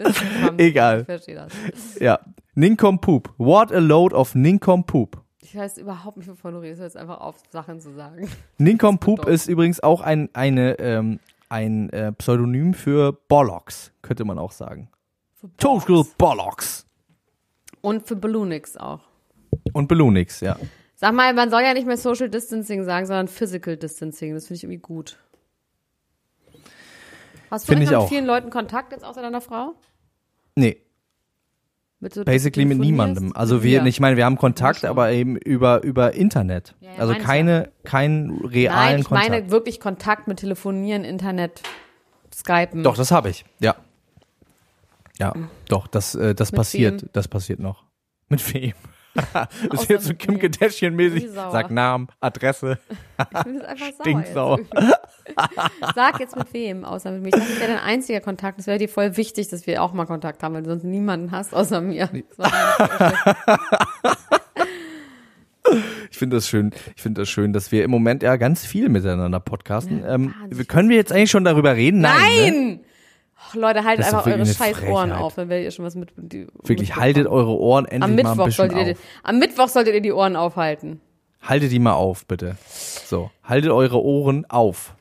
Egal. Ich verstehe das. Ja. Nincompoop. What a load of Nincompoop. Ich weiß überhaupt nicht, wovon du redest, jetzt einfach auf Sachen zu sagen. Nincompoop ist, ist übrigens auch ein, eine, ähm, ein äh, Pseudonym für Bollocks, könnte man auch sagen. Bollocks. Total Bollocks. Und für Balloonix auch. Und Balloonix, ja. Sag mal, man soll ja nicht mehr Social Distancing sagen, sondern Physical Distancing. Das finde ich irgendwie gut. Hast du eigentlich mit vielen Leuten Kontakt jetzt außer deiner Frau? Nee. Mit so Basically mit niemandem. Also wir, ja. ich meine, wir haben Kontakt, aber eben über, über Internet. Ja, ja, also keine, keinen realen Nein, ich Kontakt. Ich meine wirklich Kontakt mit Telefonieren, Internet, Skypen. Doch, das habe ich. Ja. Ja, mhm. doch, das, äh, das mit passiert. Wem? Das passiert noch. Mit wem? Ist jetzt so Kim Kardashian-mäßig. Sag Namen, Adresse. Ich bin jetzt einfach stinksauer. Sag jetzt mit wem, außer mit mir. Das ist ja dein einziger Kontakt. Es wäre dir voll wichtig, dass wir auch mal Kontakt haben, weil du sonst niemanden hast außer mir. Ich finde das schön. Ich finde das schön, dass wir im Moment ja ganz viel miteinander podcasten. Ja, ähm, können wir jetzt eigentlich schon darüber reden? Nein! Nein! Ne? Och, Leute, haltet einfach eure scheiß Ohren auf, dann werdet ihr schon was mit. Die, wirklich, mitbekommen. Haltet eure Ohren endlich am Mittwoch mal ein bisschen auf. Ihr, am Mittwoch solltet ihr die Ohren aufhalten. Haltet die mal auf, bitte. So, haltet eure Ohren auf.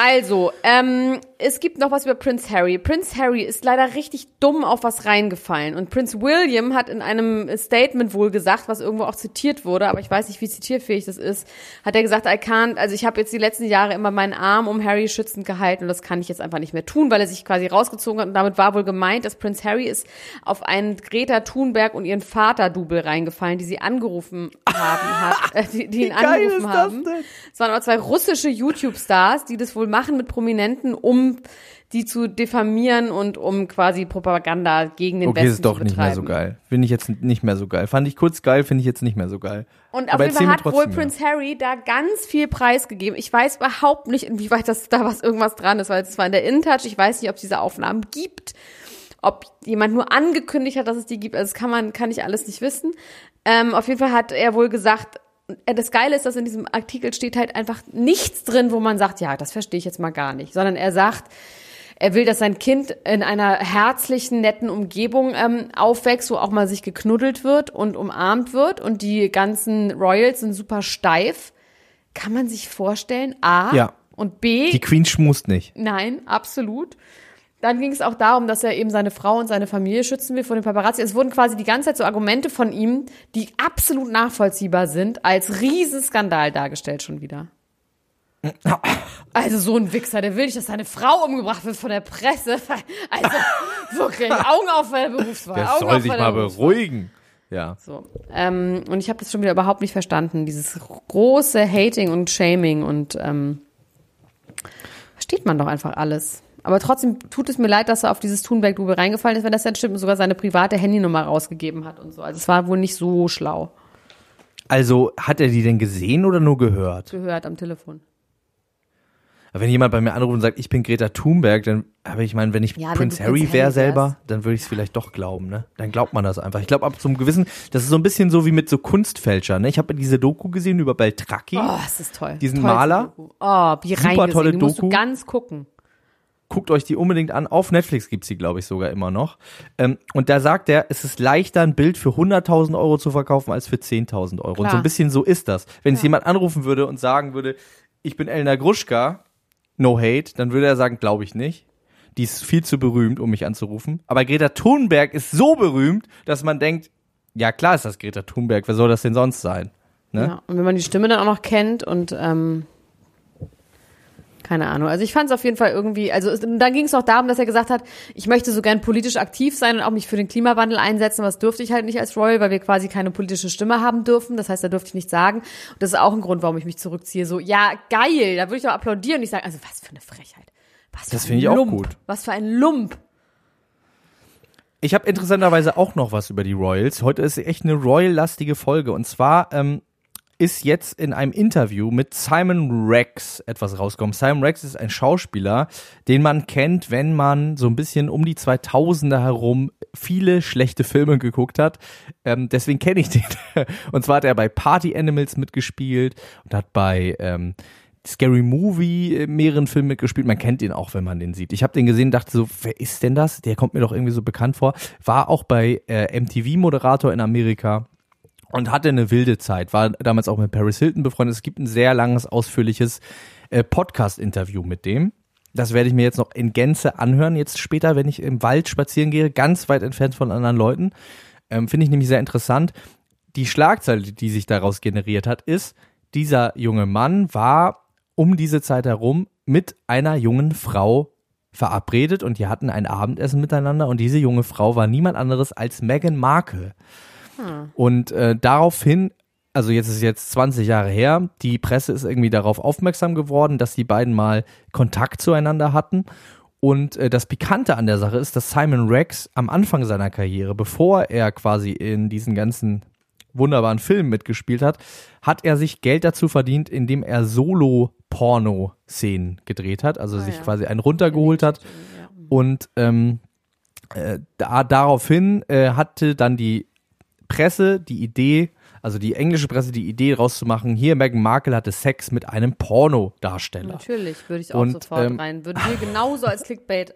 Also, ähm, es gibt noch was über Prinz Harry. Prinz Harry ist leider richtig dumm auf was reingefallen. Und Prinz William hat in einem Statement wohl gesagt, was irgendwo auch zitiert wurde, aber ich weiß nicht, wie zitierfähig das ist, hat er gesagt, I can't, also ich habe jetzt die letzten Jahre immer meinen Arm um Harry schützend gehalten und das kann ich jetzt einfach nicht mehr tun, weil er sich quasi rausgezogen hat. Und damit war wohl gemeint, dass Prinz Harry ist auf einen Greta Thunberg und ihren Vater-Double reingefallen, die sie angerufen haben. hat, äh, die, die ihn angerufen haben. Es waren aber zwei russische YouTube-Stars, die das wohl machen mit Prominenten, um die zu diffamieren und um quasi Propaganda gegen den okay, Westen zu betreiben. Okay, ist doch nicht mehr so geil. Finde ich jetzt nicht mehr so geil. Fand ich kurz geil, finde ich jetzt nicht mehr so geil. Und auf jeden Fall hat wohl Prinz Harry da ganz viel preisgegeben. Ich weiß überhaupt nicht, inwieweit das da was irgendwas dran ist, weil es war in der InTouch. Ich weiß nicht, ob es diese Aufnahmen gibt, ob jemand nur angekündigt hat, dass es die gibt. Also das kann man, kann ich alles nicht wissen. Ähm, auf jeden Fall hat er wohl gesagt, das Geile ist, dass in diesem Artikel steht halt einfach nichts drin, wo man sagt, ja, das verstehe ich jetzt mal gar nicht. Sondern er sagt, er will, dass sein Kind in einer herzlichen, netten Umgebung ähm, aufwächst, wo auch mal sich geknuddelt wird und umarmt wird. Und die ganzen Royals sind super steif. Kann man sich vorstellen, A ja. und B. Die Queen schmust nicht. Nein, absolut. Dann ging es auch darum, dass er eben seine Frau und seine Familie schützen will vor den Paparazzi. Es wurden quasi die ganze Zeit so Argumente von ihm, die absolut nachvollziehbar sind, als Riesenskandal dargestellt schon wieder. Also so ein Wichser, der will nicht, dass seine Frau umgebracht wird von der Presse. Also wirklich, Augen auf bei der Berufswahl. Der Augen soll sich mal beruhigen. Ja. So. Ähm, und ich habe das schon wieder überhaupt nicht verstanden, dieses große Hating und Shaming. Und ähm, versteht man doch einfach alles. Aber trotzdem tut es mir leid, dass er auf dieses Thunberg-Double reingefallen ist, wenn das dann stimmt und sogar seine private Handynummer rausgegeben hat und so. Also es war wohl nicht so schlau. Also hat er die denn gesehen oder nur gehört? Gehört am Telefon. Aber wenn jemand bei mir anruft und sagt, ich bin Greta Thunberg, dann habe ich, ich meine, wenn ich ja, Prinz Harry wäre selber, dann würde ich es vielleicht doch glauben, ne? Dann glaubt man das einfach. Ich glaube, ab so einem gewissen, das ist so ein bisschen so wie mit so Kunstfälschern, ne? Ich habe diese Doku gesehen über Beltraki. Oh, das ist toll. Diesen Tollste Maler. Doku. Oh, wie super tolle Doku. Die musst du ganz gucken. Guckt euch die unbedingt an. Auf Netflix gibt's die, glaube ich, sogar immer noch. Ähm, und da sagt er, es ist leichter, ein Bild für hunderttausend Euro zu verkaufen, als für zehntausend Euro. Klar. Und so ein bisschen so ist das. Wenn ja. es jemand anrufen würde und sagen würde, ich bin Elena Gruschka, no hate, dann würde er sagen, glaube ich nicht. Die ist viel zu berühmt, um mich anzurufen. Aber Greta Thunberg ist so berühmt, dass man denkt, ja klar ist das Greta Thunberg, wer soll das denn sonst sein? Ne? Ja, und wenn man die Stimme dann auch noch kennt und ähm keine Ahnung. Also ich fand es auf jeden Fall irgendwie, also es, dann ging es noch darum, dass er gesagt hat, ich möchte so gern politisch aktiv sein und auch mich für den Klimawandel einsetzen. Was dürfte ich halt nicht als Royal, weil wir quasi keine politische Stimme haben dürfen. Das heißt, da dürfte ich nichts sagen. Und das ist auch ein Grund, warum ich mich zurückziehe. So, ja, geil, da würde ich doch applaudieren und ich sage, also was für eine Frechheit. Was das finde ich Lump. Auch gut. Was für ein Lump. Ich habe interessanterweise auch noch was über die Royals. Heute ist echt eine Royal-lastige Folge. Und zwar ähm, ist jetzt in einem Interview mit Simon Rex etwas rausgekommen. Simon Rex ist ein Schauspieler, den man kennt, wenn man so ein bisschen um die zweitausender herum viele schlechte Filme geguckt hat. Ähm, deswegen kenne ich den. Und zwar hat er bei Party Animals mitgespielt und hat bei ähm, Scary Movie mehreren Filmen mitgespielt. Man kennt ihn auch, wenn man den sieht. Ich habe den gesehen und dachte so, wer ist denn das? Der kommt mir doch irgendwie so bekannt vor. War auch bei äh, M T V-Moderator in Amerika. Und hatte eine wilde Zeit, war damals auch mit Paris Hilton befreundet. Es gibt ein sehr langes, ausführliches äh, Podcast-Interview mit dem. Das werde ich mir jetzt noch in Gänze anhören, jetzt später, wenn ich im Wald spazieren gehe, ganz weit entfernt von anderen Leuten. Ähm, finde ich nämlich sehr interessant. Die Schlagzeile, die sich daraus generiert hat, ist, dieser junge Mann war um diese Zeit herum mit einer jungen Frau verabredet und die hatten ein Abendessen miteinander und diese junge Frau war niemand anderes als Meghan Markle. Und äh, daraufhin, also jetzt ist jetzt zwanzig Jahre her, die Presse ist irgendwie darauf aufmerksam geworden, dass die beiden mal Kontakt zueinander hatten. Und äh, das Pikante an der Sache ist, dass Simon Rex am Anfang seiner Karriere, bevor er quasi in diesen ganzen wunderbaren Filmen mitgespielt hat, hat er sich Geld dazu verdient, indem er Solo-Porno-Szenen gedreht hat, also oh, sich ja. quasi einen runtergeholt hat. Ja. Und ähm, äh, da, daraufhin äh, hatte dann die Presse die Idee, also die englische Presse, die Idee rauszumachen, hier Meghan Markle hatte Sex mit einem Pornodarsteller. Natürlich, würde ich auch und, sofort ähm, rein. Würde mir genauso als Clickbait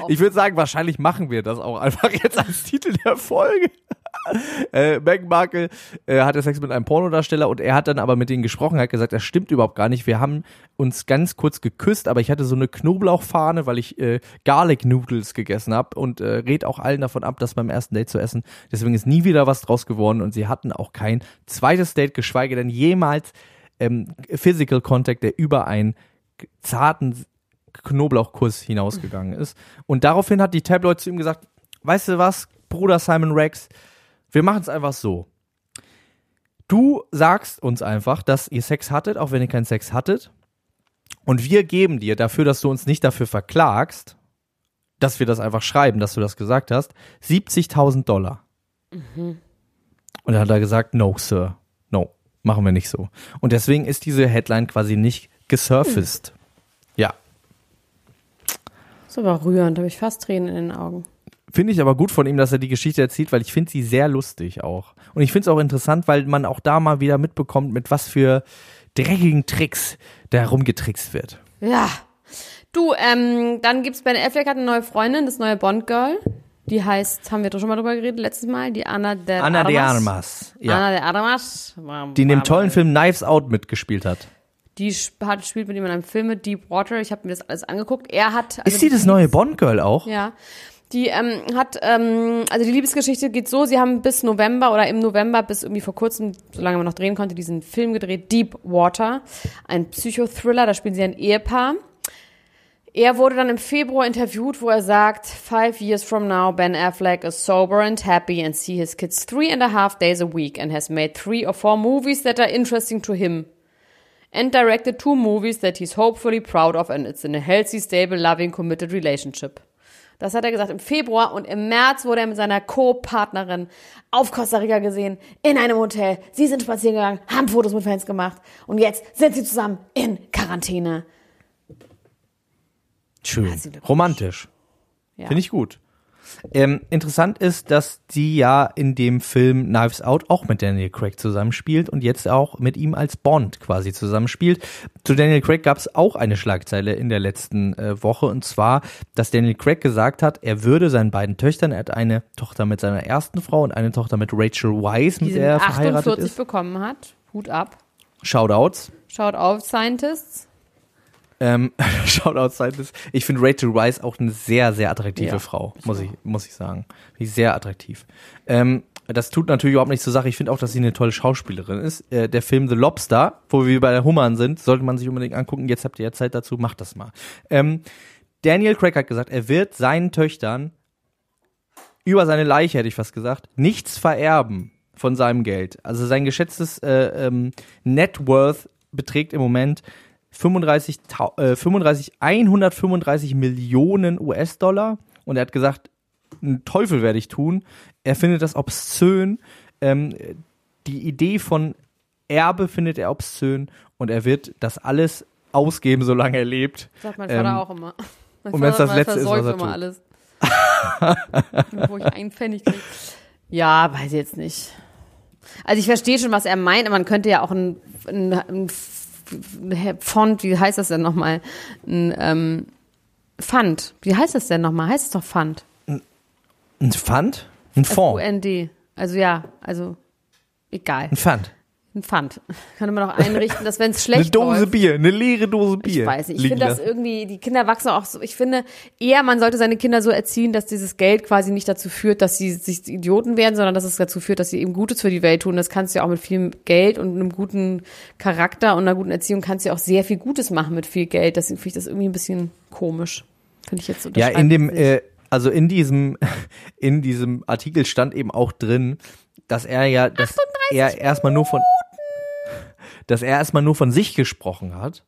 auch. Ich würde sagen, wahrscheinlich machen wir das auch einfach jetzt als Titel der Folge. äh, Meghan Markle äh, hatte Sex mit einem Pornodarsteller und er hat dann aber mit denen gesprochen, hat gesagt, das stimmt überhaupt gar nicht. Wir haben uns ganz kurz geküsst, aber ich hatte so eine Knoblauchfahne, weil ich äh, Garlic Noodles gegessen habe und äh, rät auch allen davon ab, das beim ersten Date zu essen. Deswegen ist nie wieder was draus geworden und sie hatten auch kein zweites Date, geschweige denn jemals ähm, Physical Contact, der über einen zarten Knoblauchkuss hinausgegangen ist. Und daraufhin hat die Tabloid zu ihm gesagt, weißt du was, Bruder Simon Rex, wir machen es einfach so. Du sagst uns einfach, dass ihr Sex hattet, auch wenn ihr keinen Sex hattet. Und wir geben dir dafür, dass du uns nicht dafür verklagst, dass wir das einfach schreiben, dass du das gesagt hast, siebzigtausend Dollar. Mhm. Und dann hat er gesagt, no, Sir, no, machen wir nicht so. Und deswegen ist diese Headline quasi nicht gesurfaced. Mhm. Ja. Das ist aber rührend, da habe ich fast Tränen in den Augen. Finde ich aber gut von ihm, dass er die Geschichte erzählt, weil ich finde sie sehr lustig auch. Und ich finde es auch interessant, weil man auch da mal wieder mitbekommt, mit was für dreckigen Tricks da rumgetrickst wird. Ja. Du, ähm, dann gibt's Ben Affleck hat eine neue Freundin, das neue Bond-Girl. Die heißt, haben wir doch schon mal drüber geredet letztes Mal, die Anna de Armas. Anna de Armas. Ja. Anna de Armas. Die in dem tollen Film Knives Out mitgespielt hat. Die hat, spielt mit jemandem Film mit Deepwater. Ich habe mir das alles angeguckt. Er hat. Also ist sie das neue Bond-Girl auch? Ja. Die ähm, hat, ähm, also die Liebesgeschichte geht so, sie haben bis November oder im November bis irgendwie vor kurzem, solange man noch drehen konnte, diesen Film gedreht, Deepwater, ein Psychothriller, da spielen sie ein Ehepaar. Er wurde dann im Februar interviewt, wo er sagt, five years from now, Ben Affleck is sober and happy and see his kids three and a half days a week and has made three or four movies that are interesting to him. And directed two movies that he's hopefully proud of and it's in a healthy, stable, loving, committed relationship. Das hat er gesagt im Februar und im März wurde er mit seiner Co-Partnerin auf Costa Rica gesehen, in einem Hotel. Sie sind spazieren gegangen, haben Fotos mit Fans gemacht und jetzt sind sie zusammen in Quarantäne. Schön, romantisch. Ja. Finde ich gut. Ähm, interessant ist, dass die ja in dem Film Knives Out auch mit Daniel Craig zusammenspielt und jetzt auch mit ihm als Bond quasi zusammenspielt. Zu Daniel Craig gab es auch eine Schlagzeile in der letzten äh, Woche und zwar, dass Daniel Craig gesagt hat, er würde seinen beiden Töchtern, er hat eine Tochter mit seiner ersten Frau und eine Tochter mit Rachel Weisz, mit der er verheiratet ist. Die achtundvierzig bekommen hat. Hut ab. Shoutouts. Shoutout Scientists. Ähm, Shoutout Scientists. Ich finde Rachel Weisz auch eine sehr, sehr attraktive ja, Frau, muss ich, muss ich sagen. Die ist sehr attraktiv. Ähm, Das tut natürlich überhaupt nichts zur Sache. Ich finde auch, dass sie eine tolle Schauspielerin ist. Äh, der Film The Lobster, wo wir bei der Hummern sind, sollte man sich unbedingt angucken. Jetzt habt ihr ja Zeit dazu, macht das mal. Ähm, Daniel Craig hat gesagt, er wird seinen Töchtern über seine Leiche, hätte ich fast gesagt, nichts vererben von seinem Geld. Also sein geschätztes äh, ähm, Net Worth beträgt im Moment fünfunddreißig, äh, fünfunddreißig, hundertfünfunddreißig Millionen U S-Dollar. Und er hat gesagt, einen Teufel werde ich tun. Er findet das obszön. Ähm, die Idee von Erbe findet er obszön und er wird das alles ausgeben, solange er lebt. Sagt mein Vater ähm, auch immer. Mein und wenn es das Letzte ist, was er tut. Alles. Wo ich einen Pfennig kriege. Ja, weiß ich jetzt nicht. Also ich verstehe schon, was er meint, aber man könnte ja auch ein, ein, ein Pfund, wie heißt das denn nochmal? Ein ähm, Pfand. Wie heißt das denn nochmal? Heißt es doch Pfand? Ein Pfand? Ein Fonds? F U N D. Also ja, also egal. Ein Pfand. Ein Pfand. Kann man noch einrichten, dass wenn es schlecht läuft. Eine Dose Bier, eine leere Dose Bier. Ich weiß nicht, ich finde das irgendwie, die Kinder wachsen auch so, ich finde eher, man sollte seine Kinder so erziehen, dass dieses Geld quasi nicht dazu führt, dass sie sich Idioten werden, sondern dass es dazu führt, dass sie eben Gutes für die Welt tun. Das kannst du ja auch mit viel Geld und einem guten Charakter und einer guten Erziehung kannst du ja auch sehr viel Gutes machen mit viel Geld. Deswegen finde ich das irgendwie ein bisschen komisch. Finde ich jetzt so. Ja, in dem, äh, also in diesem, in diesem Artikel stand eben auch drin, dass er ja, dass er erstmal nur von, dass er erstmal nur von sich gesprochen hat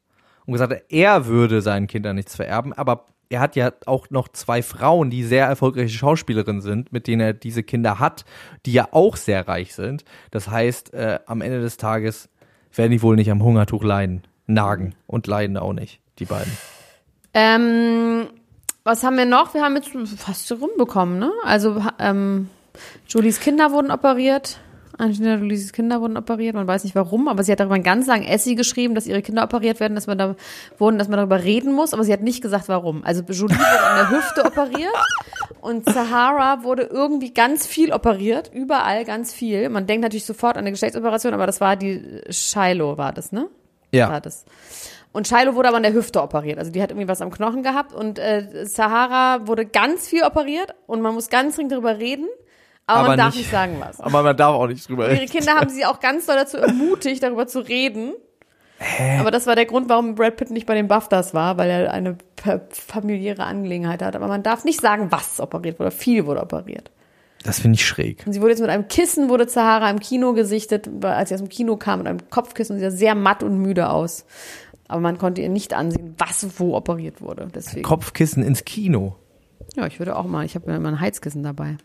und gesagt hat, er würde seinen Kindern nichts vererben, aber er hat ja auch noch zwei Frauen, die sehr erfolgreiche Schauspielerinnen sind, mit denen er diese Kinder hat, die ja auch sehr reich sind. Das heißt, äh, am Ende des Tages werden die wohl nicht am Hungertuch leiden, nagen und leiden auch nicht, die beiden. Ähm, was haben wir noch? Wir haben jetzt fast rumbekommen, ne? Also, ähm, Jolies Kinder wurden operiert. Angelina Jolies Kinder wurden operiert, man weiß nicht warum, aber sie hat darüber einen ganz langen Essay geschrieben, dass ihre Kinder operiert werden, dass man da wurden, dass man darüber reden muss, aber sie hat nicht gesagt, warum. Also Jolie wurde an der Hüfte operiert und Zahara wurde irgendwie ganz viel operiert, überall ganz viel. Man denkt natürlich sofort an eine Geschlechtsoperation, aber das war die Shiloh, war das, ne? Ja. War das. Und Shiloh wurde aber an der Hüfte operiert. Also die hat irgendwie was am Knochen gehabt und äh, Zahara wurde ganz viel operiert und man muss ganz dringend darüber reden. Aber, aber man darf nicht, nicht sagen was. Aber man darf auch nicht drüber reden. Ihre Kinder haben sie auch ganz doll dazu ermutigt, darüber zu reden. Hä? Aber das war der Grund, warum Brad Pitt nicht bei den BAFTAs war, weil er eine familiäre Angelegenheit hat. Aber man darf nicht sagen, was operiert wurde. Viel wurde operiert. Das finde ich schräg. Und sie wurde jetzt mit einem Kissen, wurde Zahara im Kino gesichtet, als sie aus dem Kino kam, mit einem Kopfkissen und sie sah sehr matt und müde aus. Aber man konnte ihr nicht ansehen, was wo operiert wurde. Deswegen. Kopfkissen ins Kino? Ja, ich würde auch mal. Ich habe ja immer ein Heizkissen dabei.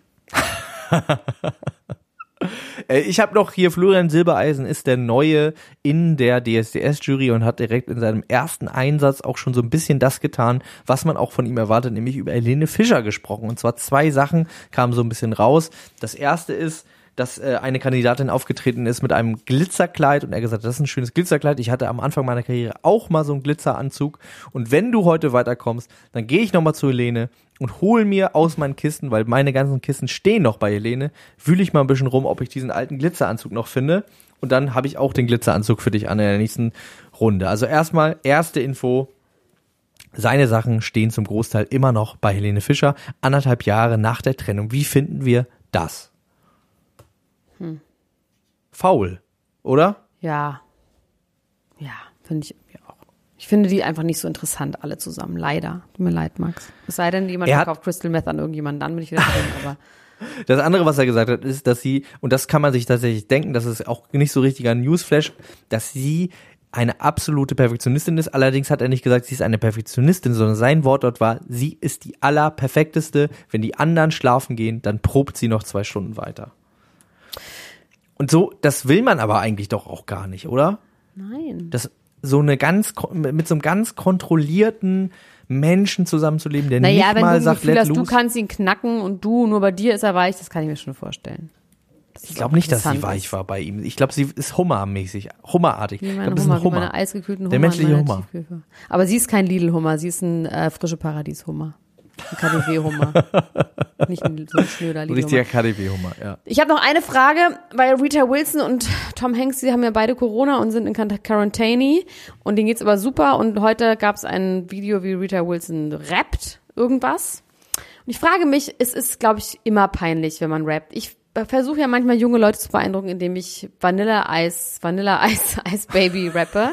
Ich habe noch hier, Florian Silbereisen ist der Neue in der D S D S-Jury und hat direkt in seinem ersten Einsatz auch schon so ein bisschen das getan, was man auch von ihm erwartet, nämlich über Helene Fischer gesprochen. Und zwar zwei Sachen kamen so ein bisschen raus. Das erste ist, dass äh, eine Kandidatin aufgetreten ist mit einem Glitzerkleid und er gesagt hat, das ist ein schönes Glitzerkleid. Ich hatte am Anfang meiner Karriere auch mal so einen Glitzeranzug und wenn du heute weiterkommst, dann gehe ich nochmal zu Helene und hol mir aus meinen Kisten, weil meine ganzen Kisten stehen noch bei Helene, wühle ich mal ein bisschen rum, ob ich diesen alten Glitzeranzug noch finde und dann habe ich auch den Glitzeranzug für dich an in der nächsten Runde. Also erstmal, erste Info, seine Sachen stehen zum Großteil immer noch bei Helene Fischer, anderthalb Jahre nach der Trennung. Wie finden wir das? Hm. Faul, oder? Ja. Ja, finde ich irgendwie auch. Ich finde die einfach nicht so interessant, alle zusammen. Leider. Tut mir leid, Max. Es sei denn, jemand verkauft Crystal Meth an irgendjemanden, dann bin ich wieder drin, aber. Das andere, was er gesagt hat, ist, dass sie, und das kann man sich tatsächlich denken, das ist auch nicht so richtiger Newsflash, dass sie eine absolute Perfektionistin ist. Allerdings hat er nicht gesagt, sie ist eine Perfektionistin, sondern sein Wort dort war, sie ist die allerperfekteste. Wenn die anderen schlafen gehen, dann probt sie noch zwei Stunden weiter. Und so, das will man aber eigentlich doch auch gar nicht, oder? Nein. Das, so eine ganz, mit so einem ganz kontrollierten Menschen zusammenzuleben, der naja, nicht wenn mal du sagt, Gefühl let hast, loose. Du kannst ihn knacken und du, nur bei dir ist er weich, das kann ich mir schon vorstellen. Das ich glaube nicht, dass sie weich war bei ihm. Ich glaube, sie ist hummermäßig, hummerartig. Ich glaube, das ist ein Hummer. Hummer. Der menschliche Hummer. Tiefhöfe. Aber sie ist kein Lidl-Hummer, sie ist ein äh, frische Paradies-Hummer. Ein K D W-Hummer. Nicht ein, so ein schnöder Lidl-Hummer. Richtiger K D W-Hummer, ja. Ich habe noch eine Frage, weil Rita Wilson und Tom Hanks, die haben ja beide Corona und sind in Quarantäne und denen geht's aber super und heute gab es ein Video, wie Rita Wilson rappt irgendwas. Und ich frage mich, es ist, glaube ich, immer peinlich, wenn man rappt. Ich versuche ja manchmal junge Leute zu beeindrucken, indem ich Vanilla-Eis, Vanilla-Eis, Eis-Baby rappe.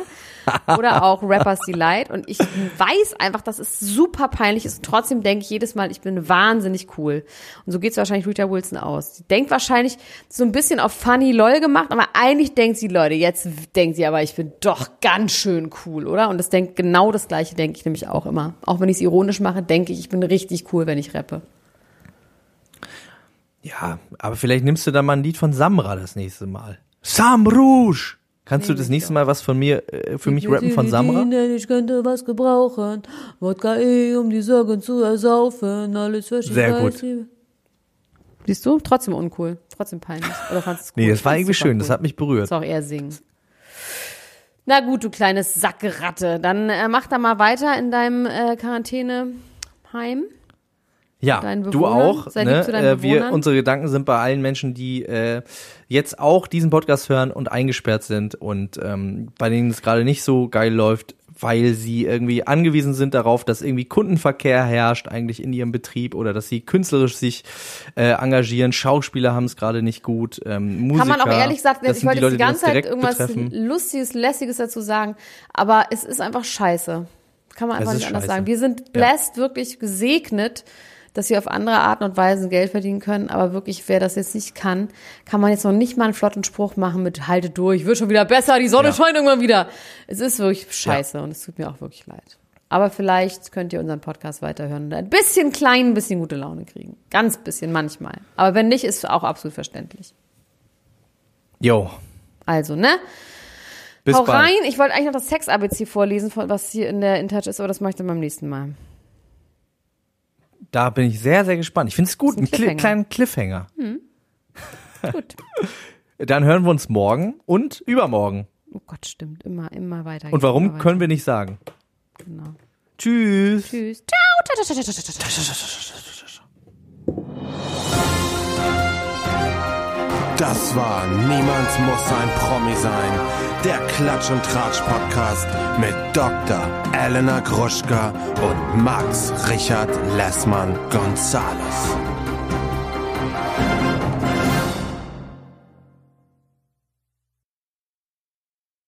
Oder auch Rappers Delight. Und ich weiß einfach, dass es super peinlich ist. Und trotzdem denke ich jedes Mal, ich bin wahnsinnig cool. Und so geht es wahrscheinlich Rita Wilson aus. Sie denkt wahrscheinlich so ein bisschen auf funny lol gemacht, aber eigentlich denkt sie, Leute, jetzt denkt sie aber, ich bin doch ganz schön cool, oder? Und das denkt genau das Gleiche, denke ich nämlich auch immer. Auch wenn ich es ironisch mache, denke ich, ich bin richtig cool, wenn ich rappe. Ja, aber vielleicht nimmst du dann mal ein Lied von Samra das nächste Mal. Sam Rouge! Kannst nee, du das nächste Mal was von mir, äh, für mich rappen von Samra? Ich könnte was gebrauchen. Wodka E, um die Sorgen zu ersaufen. Alles sehr gut. Siehst du? Trotzdem uncool. Trotzdem peinlich. Oder fandest du es cool? Nee, das war irgendwie schön. Cool. Das hat mich berührt. Das ist auch eher singen. Na gut, du kleines Sackeratte. Dann äh, mach da mal weiter in deinem äh, Quarantäneheim. Ja, du auch. Ne? Äh, wir, unsere Gedanken sind bei allen Menschen, die äh, jetzt auch diesen Podcast hören und eingesperrt sind und ähm, bei denen es gerade nicht so geil läuft, weil sie irgendwie angewiesen sind darauf, dass irgendwie Kundenverkehr herrscht eigentlich in ihrem Betrieb oder dass sie künstlerisch sich äh, engagieren. Schauspieler haben es gerade nicht gut, ähm, Musiker. Kann man auch ehrlich sagen, ich wollte jetzt die ganze Zeit irgendwas betreffen. Lustiges, Lässiges dazu sagen, aber es ist einfach scheiße. Kann man einfach nicht anders scheiße. sagen. Wir sind blessed, ja. wirklich gesegnet, dass wir auf andere Arten und Weisen Geld verdienen können, aber wirklich, wer das jetzt nicht kann, kann man jetzt noch nicht mal einen flotten Spruch machen mit halte durch, wird schon wieder besser, die Sonne ja. scheint irgendwann wieder. Es ist wirklich scheiße ja. und es tut mir auch wirklich leid. Aber vielleicht könnt ihr unseren Podcast weiterhören und ein bisschen klein, ein bisschen gute Laune kriegen. Ganz bisschen, manchmal. Aber wenn nicht, ist auch absolut verständlich. Jo. Also, ne? Bis Hau bald. rein. Ich wollte eigentlich noch das Sex-A B C vorlesen, was hier in der InTouch ist, aber das mache ich dann beim nächsten Mal. Da bin ich sehr, sehr gespannt. Ich finde es gut, einen Cliffhanger. kleinen Cliffhanger. Hm. Gut. Dann hören wir uns morgen und übermorgen. Oh Gott, stimmt. Immer, immer weiter. Und warum weiter. können wir nicht sagen? Genau. Tschüss. Tschüss. Ciao. Das war Niemand muss ein Promi sein. Der Klatsch und Tratsch Podcast mit Doktor Elena Gruschka und Max Richard Lessmann Gonzales.